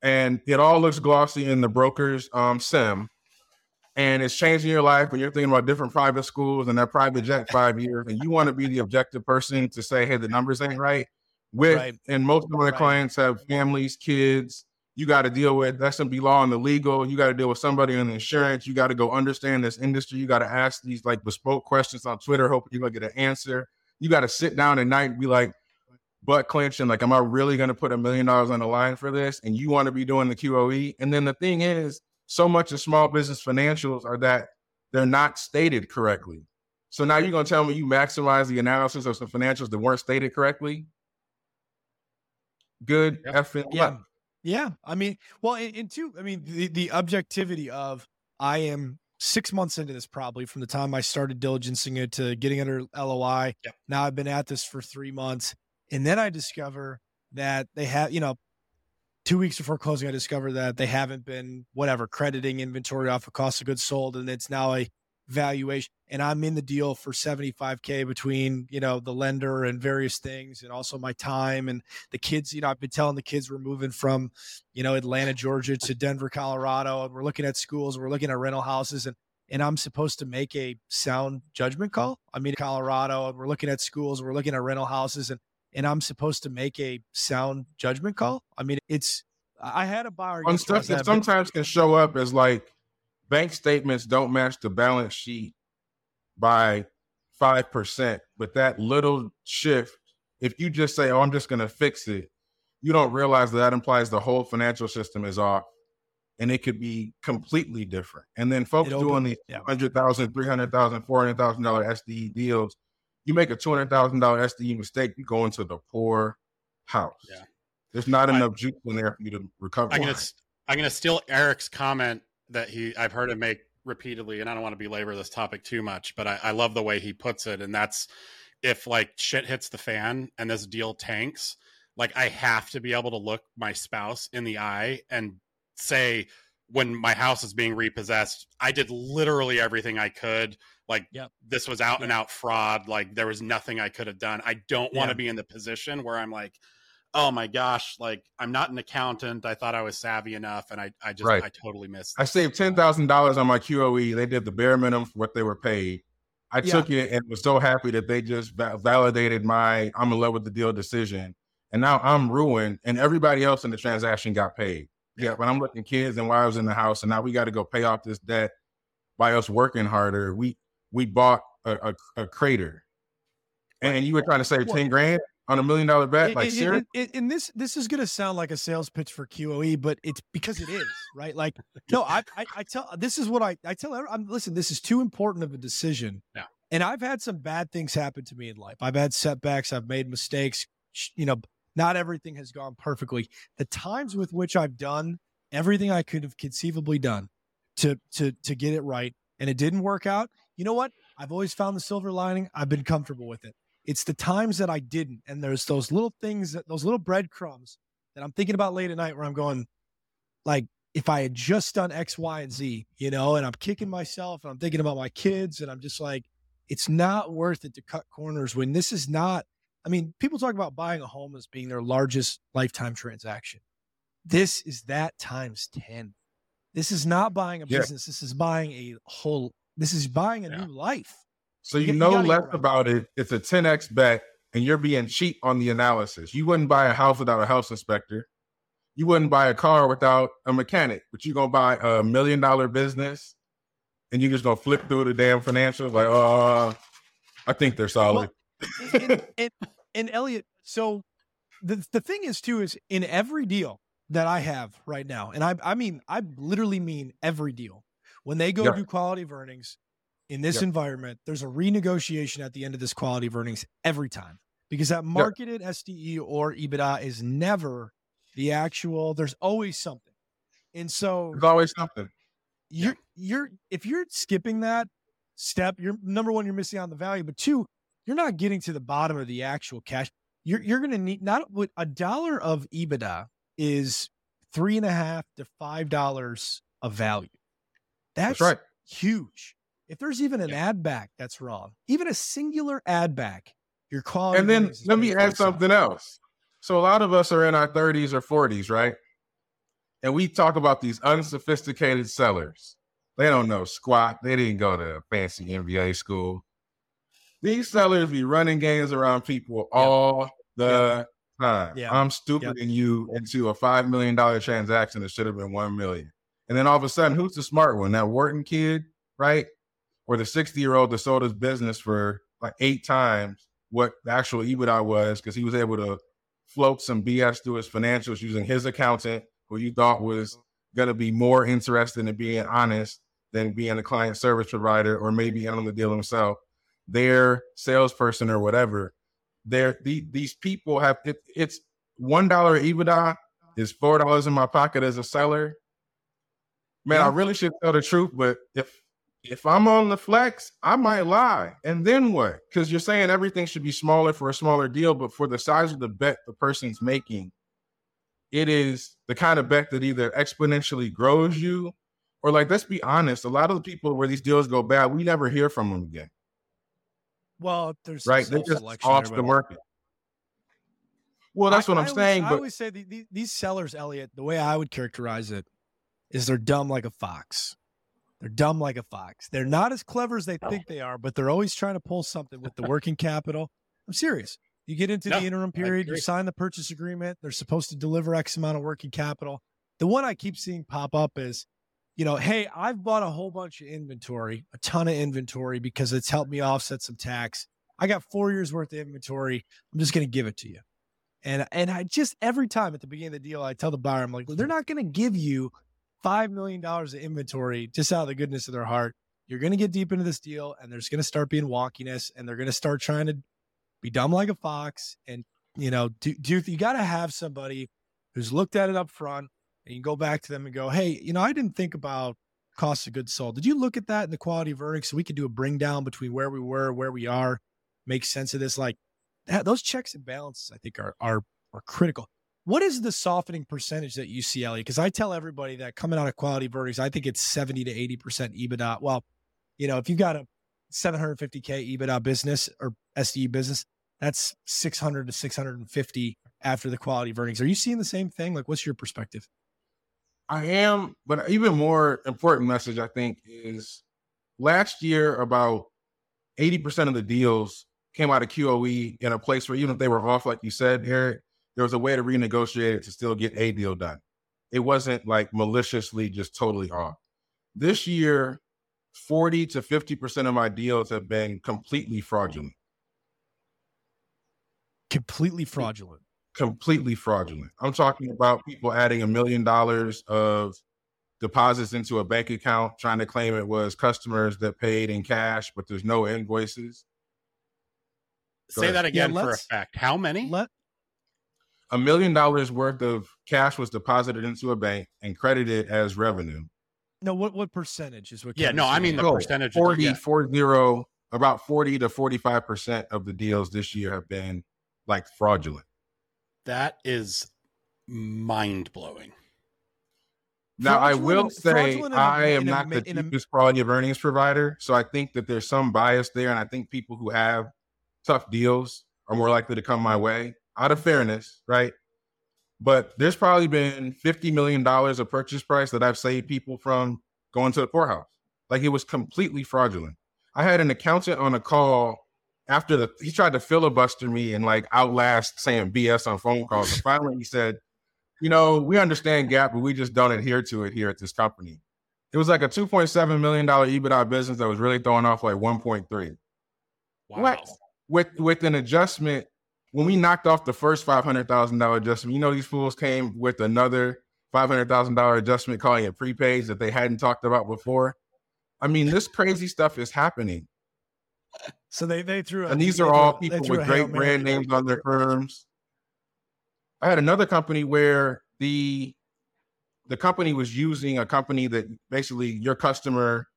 And it all looks glossy in the broker's sim. and it's changing your life, and you're thinking about different private schools and that private jet 5 years, and you want to be the objective person to say, hey, the numbers ain't right. And most of their clients have families, kids. You got to deal with SMB law and the legal. You got to deal with somebody on the insurance. You got to go understand this industry. You got to ask these like bespoke questions on Twitter, hoping you're going to get an answer. You got to sit down at night and be like, butt clenching, like, am I really going to put $1 million on the line for this? And you want to be doing the QOE. And then the thing is, so much of small business financials are that they're not stated correctly. So now you're going to tell me you maximize the analysis of some financials that weren't stated correctly? Good effing luck. Yeah. I mean, well, and two, I mean, the objectivity of, I am 6 months into this probably from the time I started diligencing it to getting under LOI. Yep. Now I've been at this for 3 months. And then I discover that they have, 2 weeks before closing, I discover that they haven't been crediting inventory off of cost of goods sold. And it's now a valuation. And I'm in the deal for $75K between, the lender and various things, and also my time and the kids. I've been telling the kids we're moving from, Atlanta, Georgia to Denver, Colorado, and we're looking at schools, we're looking at rental houses, and I'm supposed to make a sound judgment call. I mean, Colorado, and we're looking at schools, we're looking at rental houses, and I'm supposed to make a sound judgment call. I mean, I had a buyer. On stuff that sometimes can show up as like, bank statements don't match the balance sheet by 5%, but that little shift, if you just say, I'm just going to fix it, you don't realize that implies the whole financial system is off, and it could be completely different. And then folks doing the $100,000, $300,000, $400,000 SDE deals, you make a $200,000 SDE mistake, you go into the poor house. Yeah. There's not enough juice in there for you to recover. I'm going to steal Eric's comment that I've heard him make repeatedly, and I don't want to belabor this topic too much, but I love the way he puts it. And that's, if like shit hits the fan and this deal tanks, like I have to be able to look my spouse in the eye and say, when my house is being repossessed, I did literally everything I could. Like this was out and out fraud. Like there was nothing I could have done. I don't want to be in the position where I'm like, oh my gosh, like I'm not an accountant. I thought I was savvy enough, and I just, I totally missed it. I saved $10,000 on my QOE. They did the bare minimum for what they were paid. I took it and was so happy that they just validated my I'm in love with the deal decision. And now I'm ruined, and everybody else in the transaction got paid. Yeah, but I'm looking kids and wives in the house, and now we got to go pay off this debt by us working harder. We bought a crater, and you were trying to save $10,000. On $1 million bet, like seriously? And this is going to sound like a sales pitch for QOE, but it's because it is, right? Like, no, I tell, this is what I tell everyone, listen, this is too important of a decision. Yeah. And I've had some bad things happen to me in life. I've had setbacks. I've made mistakes. Not everything has gone perfectly. The times with which I've done everything I could have conceivably done to get it right, and it didn't work out, you know what? I've always found the silver lining. I've been comfortable with it. It's the times that I didn't. And there's those little things, those little breadcrumbs that I'm thinking about late at night where I'm going, like, if I had just done X, Y, and Z, and I'm kicking myself and I'm thinking about my kids, and I'm just like, it's not worth it to cut corners when this is not, I mean, people talk about buying a home as being their largest lifetime transaction. This is that times 10. This is not buying a business. This is buying a new life. So you know less about it. It's a 10x bet, and you're being cheap on the analysis. You wouldn't buy a house without a house inspector. You wouldn't buy a car without a mechanic, but you're going to buy $1 million business, and you're just going to flip through the damn financials like, I think they're solid. Well, and Elliott, so the thing is, too, is in every deal that I have right now, and I literally mean every deal, when they go do quality of earnings, in this environment, there's a renegotiation at the end of this quality of earnings every time, because that marketed SDE or EBITDA is never the actual. There's always something. And so there's always something. If you're skipping that step, you're number one, you're missing out on the value, but two, you're not getting to the bottom of the actual cash. You're going to need $1 of EBITDA is $3.50 to $5 of value. That's right. Huge. If there's even an ad back, that's wrong. Even a singular ad back, your quality. And then let me add something else. So a lot of us are in our 30s or 40s, right? And we talk about these unsophisticated sellers They don't know squat. They didn't go to fancy MBA school. These sellers be running games around people all the time. I'm stupiding you into a $5 million transaction that should have been $1 million. And then all of a sudden, who's the smart one? That Wharton kid, right? Or the 60-year-old that sold his business for like 8 times what the actual EBITDA was because he was able to float some BS through his financials using his accountant, who you thought was going to be more interested in being honest than being a client service provider or maybe handling the deal himself, their salesperson or whatever. These people have, it's $1 EBITDA is $4 in my pocket as a seller. Man, I really should tell the truth, but if I'm on the flex, I might lie. And then what? Because you're saying everything should be smaller for a smaller deal, but for the size of the bet the person's making, it is the kind of bet that either exponentially grows you or, like, let's be honest, a lot of the people where these deals go bad, we never hear from them again. Well, there's right. They're just off the market. Well, that's what I'm saying. I always say these sellers, Elliott, the way I would characterize it is they're dumb like a fox. They're dumb like a fox. They're not as clever as they think they are, but they're always trying to pull something with the working capital. I'm serious. You get into the interim period, you sign the purchase agreement. They're supposed to deliver X amount of working capital. The one I keep seeing pop up is, you know, hey, I've bought a whole bunch of inventory, a ton of inventory, because it's helped me offset some tax. I got 4 years worth of inventory. I'm just going to give it to you. And I just, every time at the beginning of the deal, I tell the buyer, I'm like, they're not going to give you $5 million of inventory just out of the goodness of their heart. You're going to get deep into this deal and there's going to start being wonkiness and they're going to start trying to be dumb like a fox. And, you know, you got to have somebody who's looked at it up front and you go back to them and go, hey, you know, I didn't think about cost of goods sold. Did you look at that in the quality of earnings? So we could do a bring down between where we were, where we are, make sense of this. Like that, those checks and balances, I think are critical. What is the softening percentage that you see, Elliott? Because I tell everybody that coming out of quality verdicts, I think it's 70 to 80% EBITDA. Well, you know, if you've got a $750K EBITDA business or SDE business, that's 600 to 650 after the quality verdicts. Are you seeing the same thing? Like, what's your perspective? I am, but an even more important message, I think, is last year about 80% of the deals came out of QOE in a place where even if they were off, like you said, Eric, there was a way to renegotiate it to still get a deal done. It wasn't like maliciously just totally off. This year, 40 to 50% of my deals have been completely fraudulent. Completely fraudulent. I'm talking about people adding $1 million of deposits into a bank account, trying to claim it was customers that paid in cash, but there's no invoices. Say that again for a fact. How many? $1 million worth of cash was deposited into a bank and credited as revenue. No, what percentage is what? Yeah, no, I mean the percentage. 40, about 40 to 45% of the deals this year have been like fraudulent. That is mind blowing. Now I will say I am not the cheapest quality of earnings provider. So I think that there's some bias there. And I think people who have tough deals are more likely to come my way. Out of fairness, right? But there's probably been $50 million of purchase price that I've saved people from going to the poorhouse. Like it was completely fraudulent. I had an accountant on a call after he tried to filibuster me and like outlast saying BS on phone calls. And finally he said, you know, we understand GAAP, but we just don't adhere to it here at this company. It was like a $2.7 million EBITDA business that was really throwing off like 1.3. Wow. What? With an adjustment. When we knocked off the first $500,000 adjustment, you know, these fools came with another $500,000 adjustment, calling it prepays that they hadn't talked about before. I mean, this crazy stuff is happening. So they threw and these are all people with great brand names on their firms. I had another company where the company was using a company that basically your customer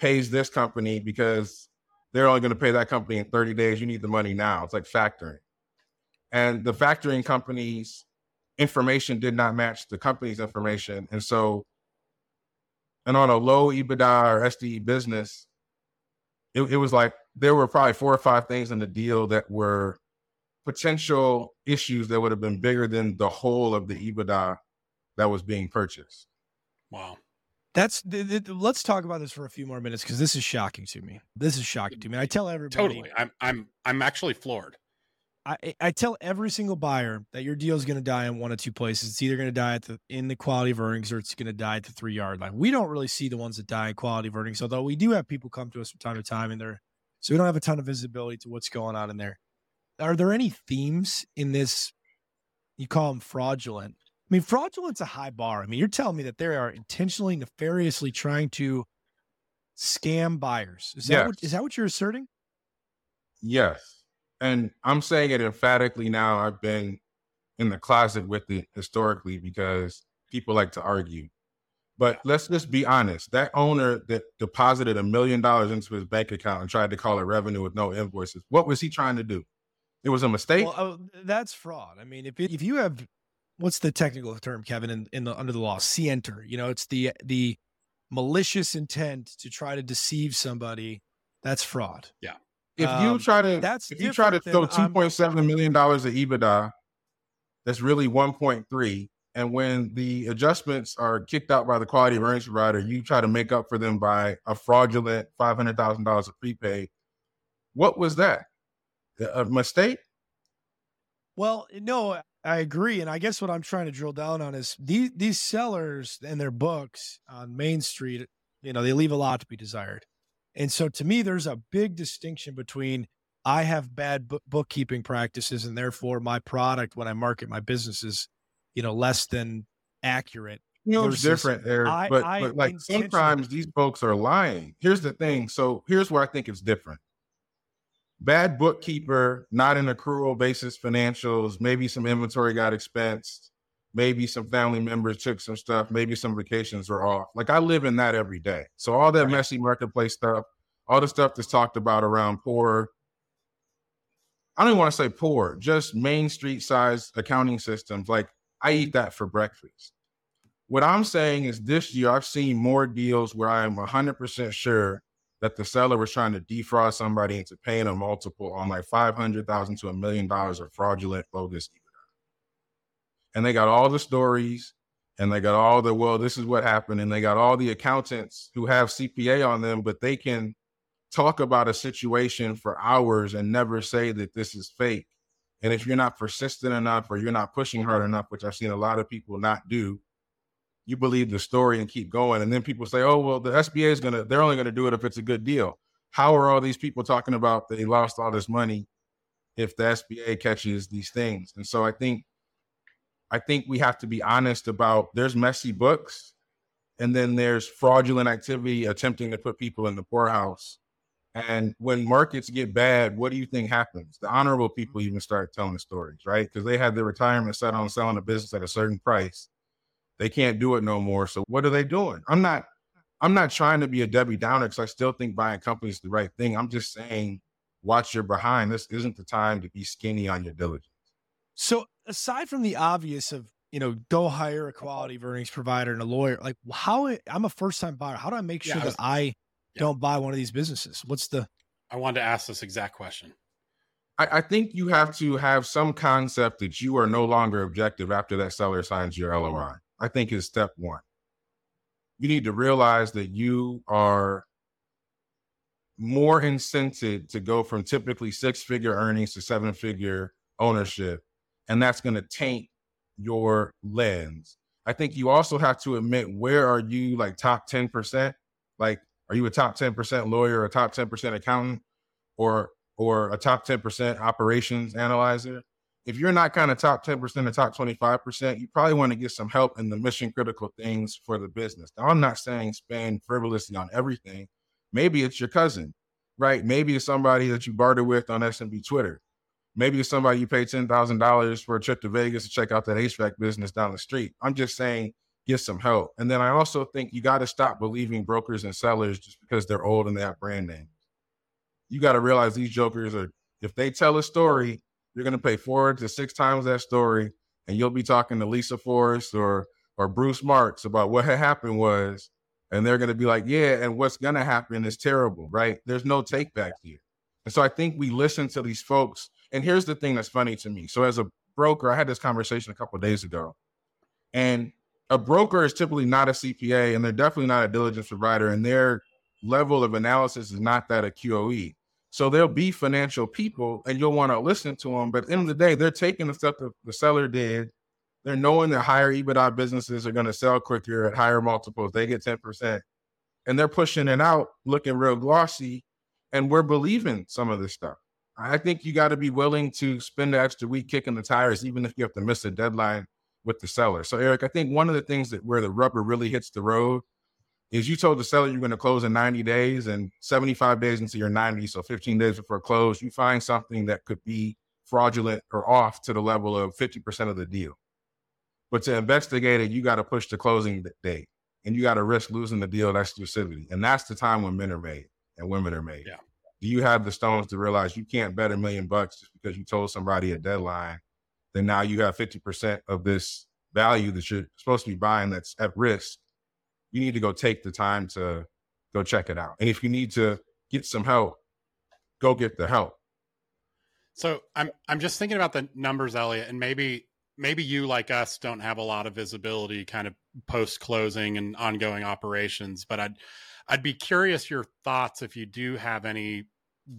pays this company because they're only going to pay that company in 30 days. You need the money now. It's like factoring. And the factoring company's information did not match the company's information. And so, and on a low EBITDA or SDE business, it was like, there were probably 4 or 5 things in the deal that were potential issues that would have been bigger than the whole of the EBITDA that was being purchased. Wow. Let's talk about this for a few more minutes, because this is shocking to me. And I tell everybody. Totally. I'm actually floored. I tell every single buyer that your deal is going to die in one of two places. It's either going to die in the quality of earnings, or it's going to die at the 3-yard line. We don't really see the ones that die in quality of earnings, although we do have people come to us from time to time, and so we don't have a ton of visibility to what's going on in there. Are there any themes in this? You call them fraudulent. I mean, fraudulent's a high bar. I mean, you're telling me that they are intentionally, nefariously trying to scam buyers. Is that what you're asserting? Yes. And I'm saying it emphatically now. I've been in the closet with it historically because people like to argue. But let's just be honest. That owner that deposited $1 million into his bank account and tried to call it revenue with no invoices, what was he trying to do? It was a mistake? Well, that's fraud. I mean, if you have, what's the technical term, Kevin, under the law? Scienter. You know, it's the malicious intent to try to deceive somebody. That's fraud. Yeah. If you try to throw $2.7 million of EBITDA, that's really 1.3. And when the adjustments are kicked out by the quality of earnings provider, you try to make up for them by a fraudulent $500,000 of prepaid. What was that? A mistake? Well, no, I agree. And I guess what I'm trying to drill down on is these sellers and their books on Main Street, you know, they leave a lot to be desired. And so to me, there's a big distinction between I have bad bookkeeping practices, and therefore my product, when I market my business, is, you know, less than accurate. You know, it's different, Eric, but like sometimes these folks are lying. Here's the thing. So here's where I think it's different. Bad bookkeeper, not an accrual basis financials, maybe some inventory got expensed, maybe some family members took some stuff, maybe some vacations were off. Like I live in that every day. So all that messy marketplace stuff, all the stuff that's talked about around poor, I don't even want to say poor, just Main Street size accounting systems. Like I eat that for breakfast. What I'm saying is this year, I've seen more deals where I am 100% sure that the seller was trying to defraud somebody into paying a multiple on like $500,000 to $1 million of fraudulent bogus. And they got all the stories, and they got all the, well, this is what happened. And they got all the accountants who have CPA on them, but they can talk about a situation for hours and never say that this is fake. And if you're not persistent enough, or you're not pushing hard enough, which I've seen a lot of people not do, you believe the story and keep going. And then people say, oh, well, the SBA is they're only going to do it if it's a good deal. How are all these people talking about they lost all this money if the SBA catches these things? And so I think we have to be honest about there's messy books, and then there's fraudulent activity attempting to put people in the poorhouse. And when markets get bad, what do you think happens? The honorable people even start telling stories, right? Because they had their retirement set on selling a business at a certain price. They can't do it no more. So what are they doing? I'm not trying to be a Debbie Downer, because I still think buying companies is the right thing. I'm just saying, watch your behind. This isn't the time to be skinny on your diligence. So aside from the obvious of, you know, go hire a quality of earnings provider and a lawyer, like how, I'm a first-time buyer. How do I make sure that I don't buy one of these businesses? I wanted to ask this exact question. I think you have to have some concept that you are no longer objective after that seller signs your LOI. I think is step one. You need to realize that you are more incented to go from typically 6-figure earnings to 7-figure ownership. And that's going to taint your lens. I think you also have to admit, where are you like top 10%? Like, are you a top 10% lawyer, a top 10% accountant, or a top 10% operations analyzer? If you're not kind of top 10% or top 25%, you probably want to get some help in the mission critical things for the business. Now, I'm not saying spend frivolously on everything. Maybe it's your cousin, right? Maybe it's somebody that you barter with on SMB Twitter. Maybe it's somebody you pay $10,000 for a trip to Vegas to check out that HVAC business down the street. I'm just saying, get some help. And then I also think you got to stop believing brokers and sellers just because they're old and they have brand names. You got to realize these jokers are, if they tell a story, you're going to pay 4 to 6 times that story. And you'll be talking to Lisa Forrest or Bruce Marks about what had happened was, and they're going to be like, yeah, and what's going to happen is terrible, right? There's no take back here. And so I think we listen to these folks. And here's the thing that's funny to me. So as a broker, I had this conversation a couple of days ago, and a broker is typically not a CPA, and they're definitely not a diligence provider, and their level of analysis is not that of QOE. So they'll be financial people, and you'll want to listen to them. But at the end of the day, they're taking the stuff that the seller did. They're knowing that higher EBITDA businesses are going to sell quicker at higher multiples. They get 10%. And they're pushing it out, looking real glossy, and we're believing some of this stuff. I think you got to be willing to spend the extra week kicking the tires, even if you have to miss a deadline with the seller. So, Eric, I think one of the things that where the rubber really hits the road is you told the seller you're going to close in 90 days and 75 days into your 90, so 15 days before close, you find something that could be fraudulent or off to the level of 50% of the deal. But to investigate it, you got to push the closing date, and you got to risk losing the deal exclusivity. And that's the time when men are made and women are made. Yeah. Do you have the stones to realize you can't bet $1 million just because you told somebody a deadline? Then now you have 50% of this value that you're supposed to be buying that's at risk. You need to go take the time to go check it out. And if you need to get some help, go get the help. So I'm just thinking about the numbers, Elliott, and maybe you, like us, don't have a lot of visibility kind of post-closing and ongoing operations, but I'd be curious your thoughts if you do have any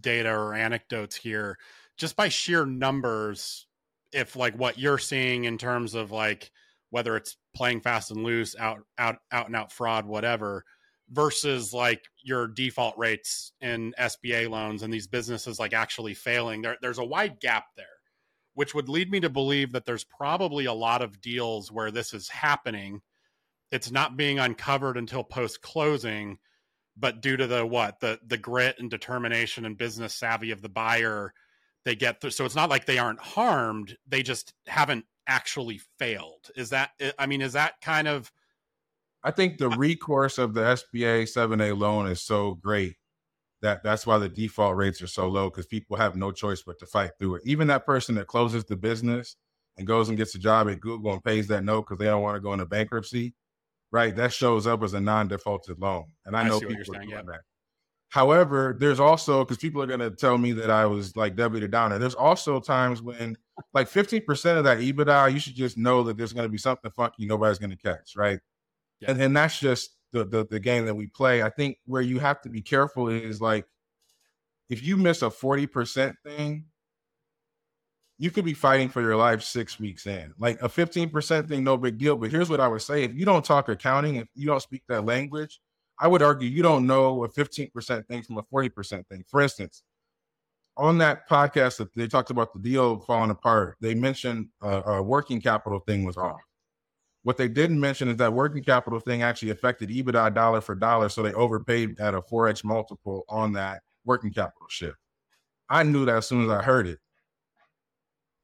data or anecdotes here, just by sheer numbers, if like what you're seeing in terms of like whether it's playing fast and loose, out and out fraud, whatever, versus like your default rates in SBA loans and these businesses like actually failing. There's a wide gap there, which would lead me to believe that there's probably a lot of deals where this is happening. It's not being uncovered until post-closing, but due to the grit and determination and business savvy of the buyer, they get through. So it's not like they aren't harmed. They just haven't actually failed. Is that kind of... I think the recourse of the SBA 7A loan is so great that's why the default rates are so low, because people have no choice but to fight through it. Even that person that closes the business and goes and gets a job at Google and pays that note because they don't want to go into bankruptcy, right? That shows up as a non-defaulted loan. And I know people are doing that. However, there's also, because people are going to tell me that I was like Debbie the Downer, there's also times when like 15% of that EBITDA, you should just know that there's going to be something funky nobody's going to catch, right? Yeah. And that's just the game that we play. I think where you have to be careful is like, if you miss a 40% thing, you could be fighting for your life 6 weeks in. Like a 15% thing, no big deal. But here's what I would say. If you don't talk accounting, if you don't speak that language, I would argue you don't know a 15% thing from a 40% thing. For instance, on that podcast that they talked about the deal falling apart, they mentioned a working capital thing was off. What they didn't mention is that working capital thing actually affected EBITDA dollar for dollar, so they overpaid at a 4X multiple on that working capital shift. I knew that as soon as I heard it,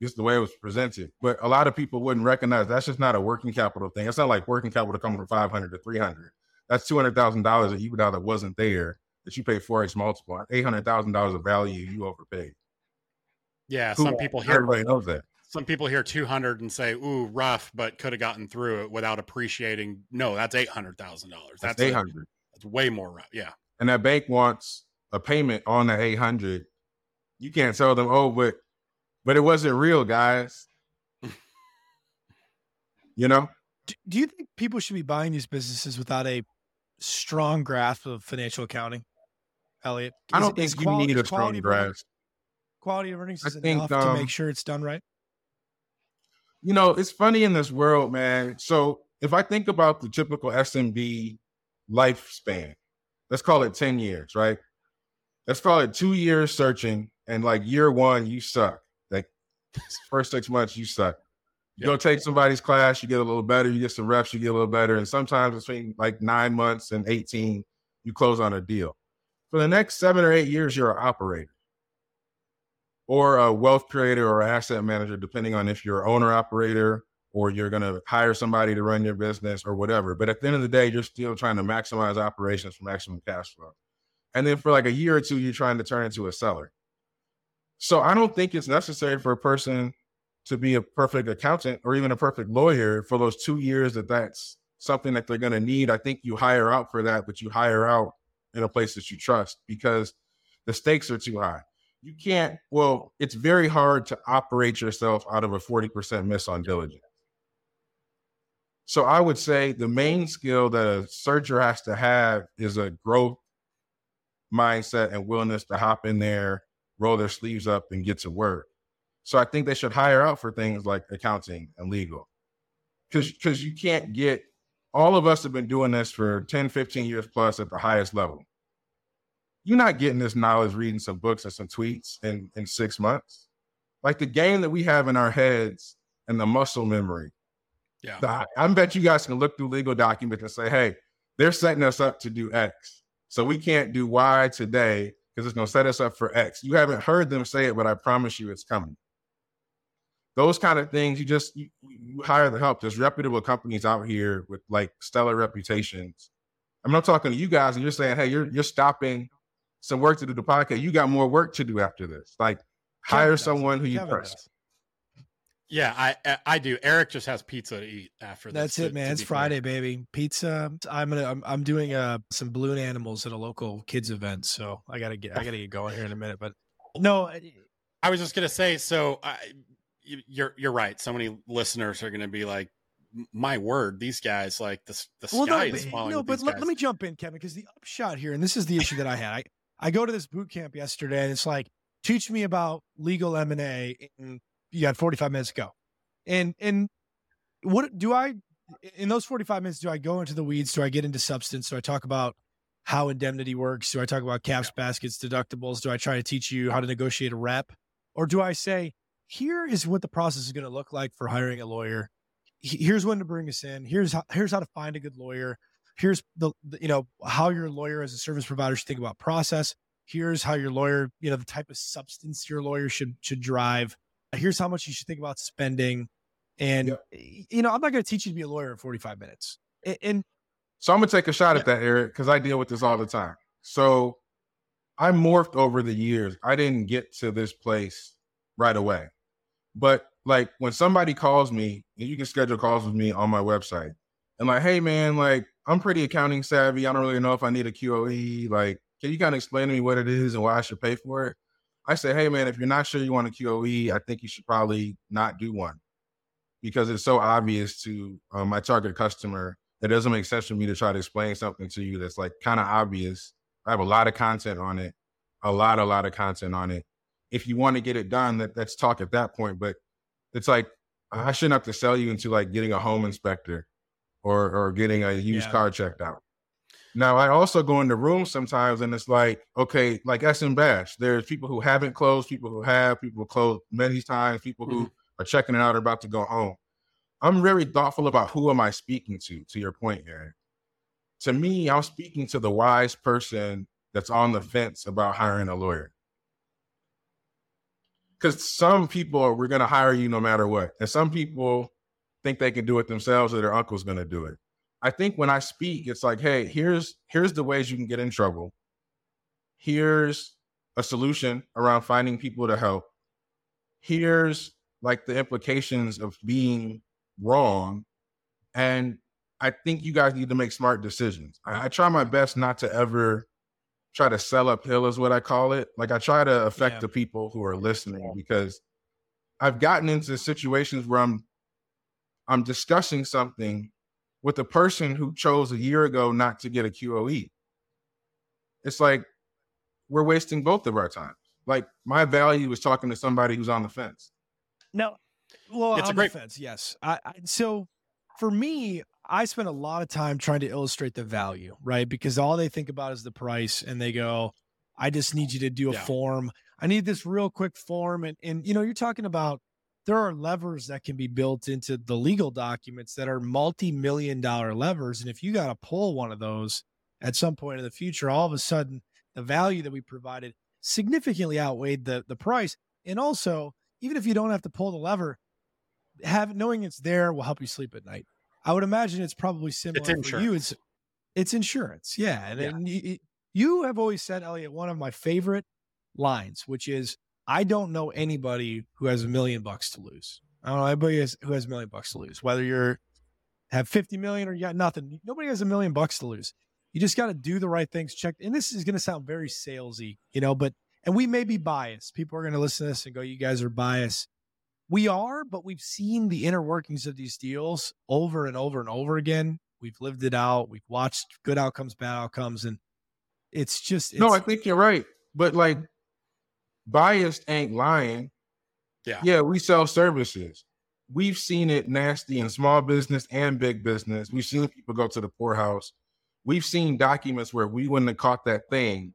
just the way it was presented. But a lot of people wouldn't recognize that's just not a working capital thing. It's not like working capital coming from 500 to 300. That's $200,000 of EBITDA that wasn't there that you paid 4X multiple. $800,000 of value you overpaid. Yeah, everybody knows that. Some people hear 200 and say, "Ooh, rough," but could have gotten through it without appreciating. No, that's $800,000. That's 800. That's way more rough. Yeah, and that bank wants a payment on the 800. You can't tell them, "Oh, but it wasn't real, guys." You know. Do you think people should be buying these businesses without a strong grasp of financial accounting, Elliott? I don't think you need a strong grasp. Quality of earnings is enough to make sure it's done right. You know, it's funny in this world, man. So if I think about the typical SMB lifespan, let's call it 10 years, right? Let's call it 2 years searching, and like year one, you suck. Like first 6 months, you suck. You go take somebody's class, you get a little better, you get some reps, you get a little better. And sometimes between like 9 months and 18, you close on a deal. For the next 7 or 8 years, you're an operator or a wealth creator or asset manager, depending on if you're an owner operator or you're going to hire somebody to run your business or whatever. But at the end of the day, you're still trying to maximize operations for maximum cash flow. And then for like a year or two, you're trying to turn into a seller. So I don't think it's necessary for a person to be a perfect accountant or even a perfect lawyer for those 2 years that's something that they're going to need. I think you hire out for that, but you hire out in a place that you trust because the stakes are too high. You can't, well, it's very hard to operate yourself out of a 40% miss on diligence. So I would say the main skill that a searcher has to have is a growth mindset and willingness to hop in there, roll their sleeves up and get to work. So I think they should hire out for things like accounting and legal. Because you can't get, all of us have been doing this for 10, 15 years plus at the highest level. You're not getting this knowledge reading some books and some tweets in 6 months. Like the game that we have in our heads and the muscle memory. Yeah, I bet you guys can look through legal documents and say, hey, they're setting us up to do X. So we can't do Y today because it's going to set us up for X. You haven't heard them say it, but I promise you it's coming. Those kind of things, you hire the help. There's reputable companies out here with like stellar reputations. I mean, I'm talking to you guys and you're saying, hey, you're stopping some work to do the podcast. You got more work to do after this. Like hire someone who you trust. Yeah, I do. Eric just has pizza to eat after this. That's it, man. It's Friday, baby. Pizza. I'm doing some balloon animals at a local kids event, so I gotta get going here in a minute. But no, I was just gonna say. So you're right. So many listeners are gonna be like, my word, these guys like the sky is falling. No, but let me jump in, Kevin, because the upshot here, and this is the issue that I had. I go to this boot camp yesterday, and it's like, teach me about legal M&A. You had 45 minutes to go. And what do I, in those 45 minutes, do I go into the weeds? Do I get into substance? Do I talk about how indemnity works? Do I talk about caps, baskets, deductibles? Do I try to teach you how to negotiate a rep? Or do I say, here is what the process is going to look like for hiring a lawyer. Here's when to bring us in. Here's how to find a good lawyer. Here's how your lawyer as a service provider should think about process. Here's how your lawyer, the type of substance your lawyer should drive. Here's how much you should think about spending. And, I'm not going to teach you to be a lawyer in 45 minutes. And so I'm going to take a shot at that, Eric, because I deal with this all the time. So I morphed over the years. I didn't get to this place right away. But like when somebody calls me, and you can schedule calls with me on my website. And like, hey, man, like I'm pretty accounting savvy. I don't really know if I need a QOE. Like, can you kind of explain to me what it is and why I should pay for it? I say, hey, man, if you're not sure you want a QOE, I think you should probably not do one because it's so obvious to my target customer that it doesn't make sense for me to try to explain something to you that's like kind of obvious. I have a lot of content on it, a lot of content on it. If you want to get it done, that's talk at that point. But it's like, I shouldn't have to sell you into like getting a home inspector or getting a used car checked out. Now, I also go into rooms sometimes and it's like, okay, like SMBash, there's people who haven't closed, people who have, people who closed many times, people who are checking it out or about to go home. I'm very thoughtful about who am I speaking to your point, Eric. To me, I'm speaking to the wise person that's on the fence about hiring a lawyer. Because some people are, we're going to hire you no matter what. And some people think they can do it themselves or their uncle's going to do it. I think when I speak, it's like, hey, here's the ways you can get in trouble. Here's a solution around finding people to help. Here's like the implications of being wrong. And I think you guys need to make smart decisions. I try my best not to ever try to sell uphill is what I call it. Like I try to affect the people who are listening because I've gotten into situations where I'm discussing something with a person who chose a year ago not to get a QOE. It's like, we're wasting both of our time. Like my value is talking to somebody who's on the fence. No, well, it's on the fence, yes. So for me, I spend a lot of time trying to illustrate the value, right? Because all they think about is the price and they go, I just need you to do a form. I need this real quick form. And you're talking about, there are levers that can be built into the legal documents that are multi-million-dollar levers. And if you got to pull one of those at some point in the future, all of a sudden the value that we provided significantly outweighed the price. And also, even if you don't have to pull the lever, knowing it's there will help you sleep at night. I would imagine it's probably similar for you. It's insurance. Yeah. And you have always said, Elliott, one of my favorite lines, which is, I don't know anybody who has $1 million to lose. I don't know anybody who has $1 million to lose, whether you have 50 million or you got nothing. Nobody has $1 million to lose. You just got to do the right things, check. And this is going to sound very salesy, but, and we may be biased. People are going to listen to this and go, you guys are biased. We are, but we've seen the inner workings of these deals over and over and over again. We've lived it out. We've watched good outcomes, bad outcomes. And it's just. No, I think you're right. But like biased ain't lying. Yeah. Yeah. We sell services. We've seen it nasty in small business and big business. We've seen people go to the poorhouse. We've seen documents where we wouldn't have caught that thing.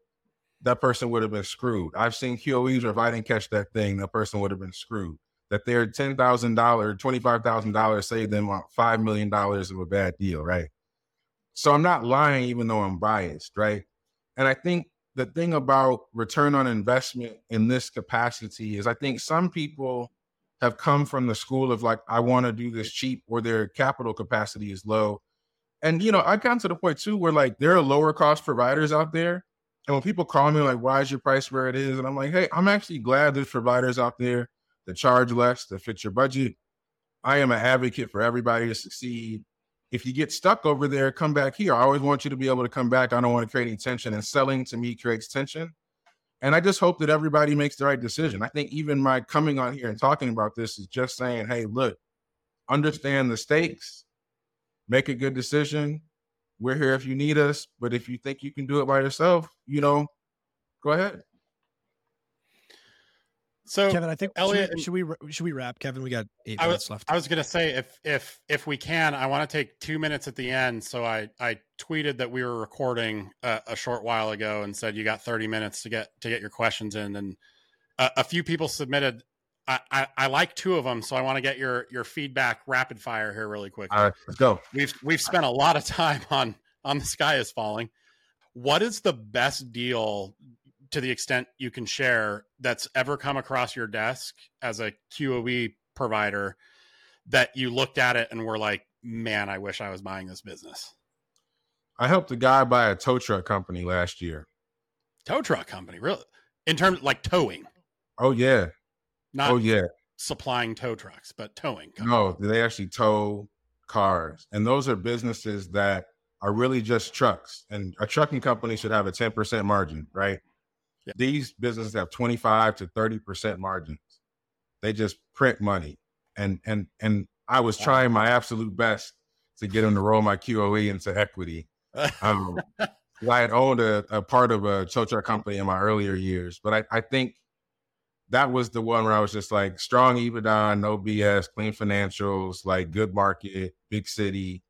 That person would have been screwed. I've seen QOEs where if I didn't catch that thing, that person would have been screwed. That their $10,000, $25,000 saved them about $5 million of a bad deal, right? So I'm not lying, even though I'm biased, right? And I think the thing about return on investment in this capacity is I think some people have come from the school of like, I want to do this cheap, or their capital capacity is low. And, you know, I got to the point too, where like there are lower cost providers out there. And when people call me like, why is your price where it is? And I'm like, hey, I'm actually glad there's providers out there that charge less, that fit your budget. I am an advocate for everybody to succeed. If you get stuck over there, come back here. I always want you to be able to come back. I don't want to create any tension, and selling to me creates tension. And I just hope that everybody makes the right decision. I think even my coming on here and talking about this is just saying, hey, look, understand the stakes, make a good decision. We're here if you need us, but if you think you can do it by yourself, you know, go ahead. So Kevin, I think Elliott, should we wrap, Kevin? We got 8 minutes left. I was going to say, if we can, I want to take 2 minutes at the end. So I tweeted that we were recording a short while ago and said you got 30 minutes to get your questions in, and a few people submitted. I like two of them, so I want to get your feedback rapid fire here really quick. All right, let's go. We've spent a lot of time on The Sky Is Falling. What is the best deal, to the extent you can share, that's ever come across your desk as a QOE provider that you looked at it and were like, man, I wish I was buying this business? I helped a guy buy a tow truck company last year. Tow truck company, really? In terms of like towing? Oh, yeah. Not supplying tow trucks, but towing company. No, they actually tow cars. And those are businesses that are really just trucks. And a trucking company should have a 10% margin, right? Yeah. These businesses have 25 to 30% margins. They just print money. And I was trying my absolute best to get them to roll my QOE into equity. I had owned a part of a tow truck company in my earlier years, but I think that was the one where I was just like, strong EBITDA, no BS, clean financials, like good market, big city.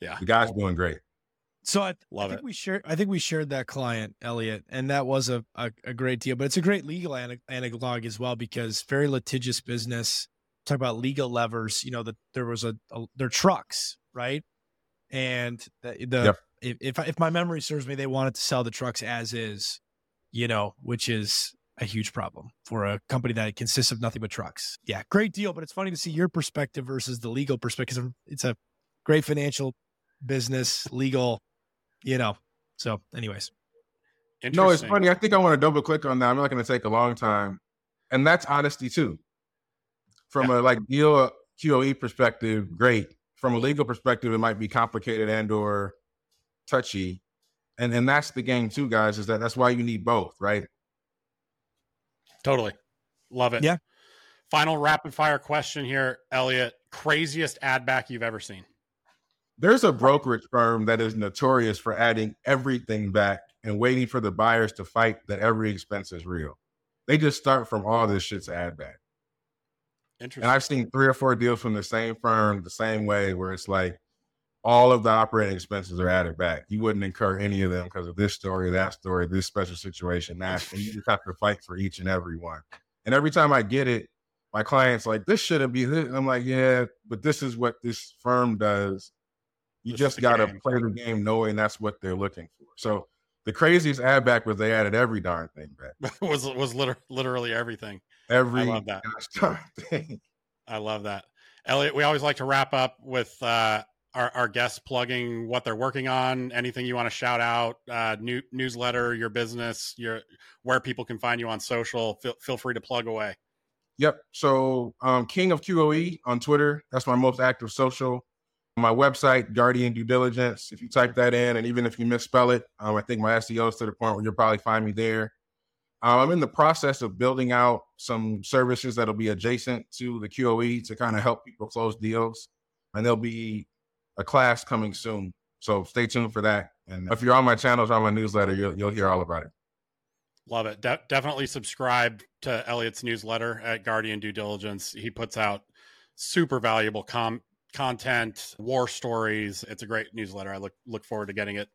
Yeah. The guy's doing great. So I think we shared that client, Elliott, and that was a great deal, but it's a great legal analog as well, because very litigious business. Talk about legal levers, you know, that there was their trucks, right? And if my memory serves me, they wanted to sell the trucks as is, you know, which is a huge problem for a company that consists of nothing but trucks. Yeah. Great deal. But it's funny to see your perspective versus the legal perspective. It's a great financial business, legal, you know. So anyways. No, it's funny. I think I want to double click on that. I'm not going to take a long time. And that's honesty too. From a like deal QOE perspective, great. From a legal perspective, it might be complicated and or touchy. And that's the game too, guys, is that's why you need both, right? Totally. Love it. Yeah. Final rapid fire question here, Elliott. Craziest ad back you've ever seen? There's a brokerage firm that is notorious for adding everything back and waiting for the buyers to fight that every expense is real. They just start from all this shit's ad back. Interesting. And I've seen 3 or 4 deals from the same firm the same way, where it's like all of the operating expenses are added back. You wouldn't incur any of them because of this story, that story, this special situation, that, and you just have to fight for each and every one. And every time I get it, my client's like, this shouldn't be this. And I'm like, yeah, but this is what this firm does. You just got to play the game knowing that's what they're looking for. So the craziest ad back was they added every darn thing back. was literally everything. I love that. Darn thing. I love that. Elliott, we always like to wrap up with our guests plugging what they're working on. Anything you want to shout out, newsletter, your business, where people can find you on social. Feel free to plug away. Yep. So King of QOE on Twitter. That's my most active social. My website, Guardian Due Diligence, if you type that in, and even if you misspell it, I think my SEO is to the point where you'll probably find me there. I'm in the process of building out some services that'll be adjacent to the QOE to kind of help people close deals. And there'll be a class coming soon. So stay tuned for that. And if you're on my channels, on my newsletter, you'll hear all about it. Love it. Definitely subscribe to Elliott's newsletter at Guardian Due Diligence. He puts out super valuable content, war stories. It's a great newsletter. I look forward to getting it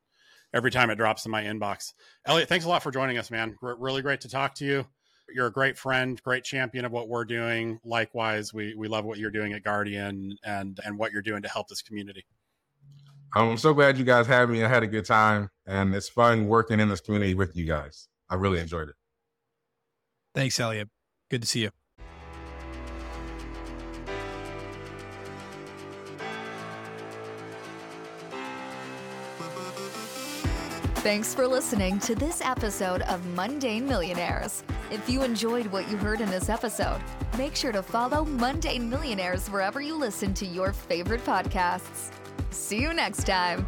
every time it drops in my inbox. Elliott, thanks a lot for joining us, man. Really great to talk to you. You're a great friend, great champion of what we're doing. Likewise, we love what you're doing at Guardian and what you're doing to help this community. I'm so glad you guys had me. I had a good time, and it's fun working in this community with you guys. I really enjoyed it. Thanks, Elliott. Good to see you. Thanks for listening to this episode of Mundane Millionaires. If you enjoyed what you heard in this episode, make sure to follow Mundane Millionaires wherever you listen to your favorite podcasts. See you next time.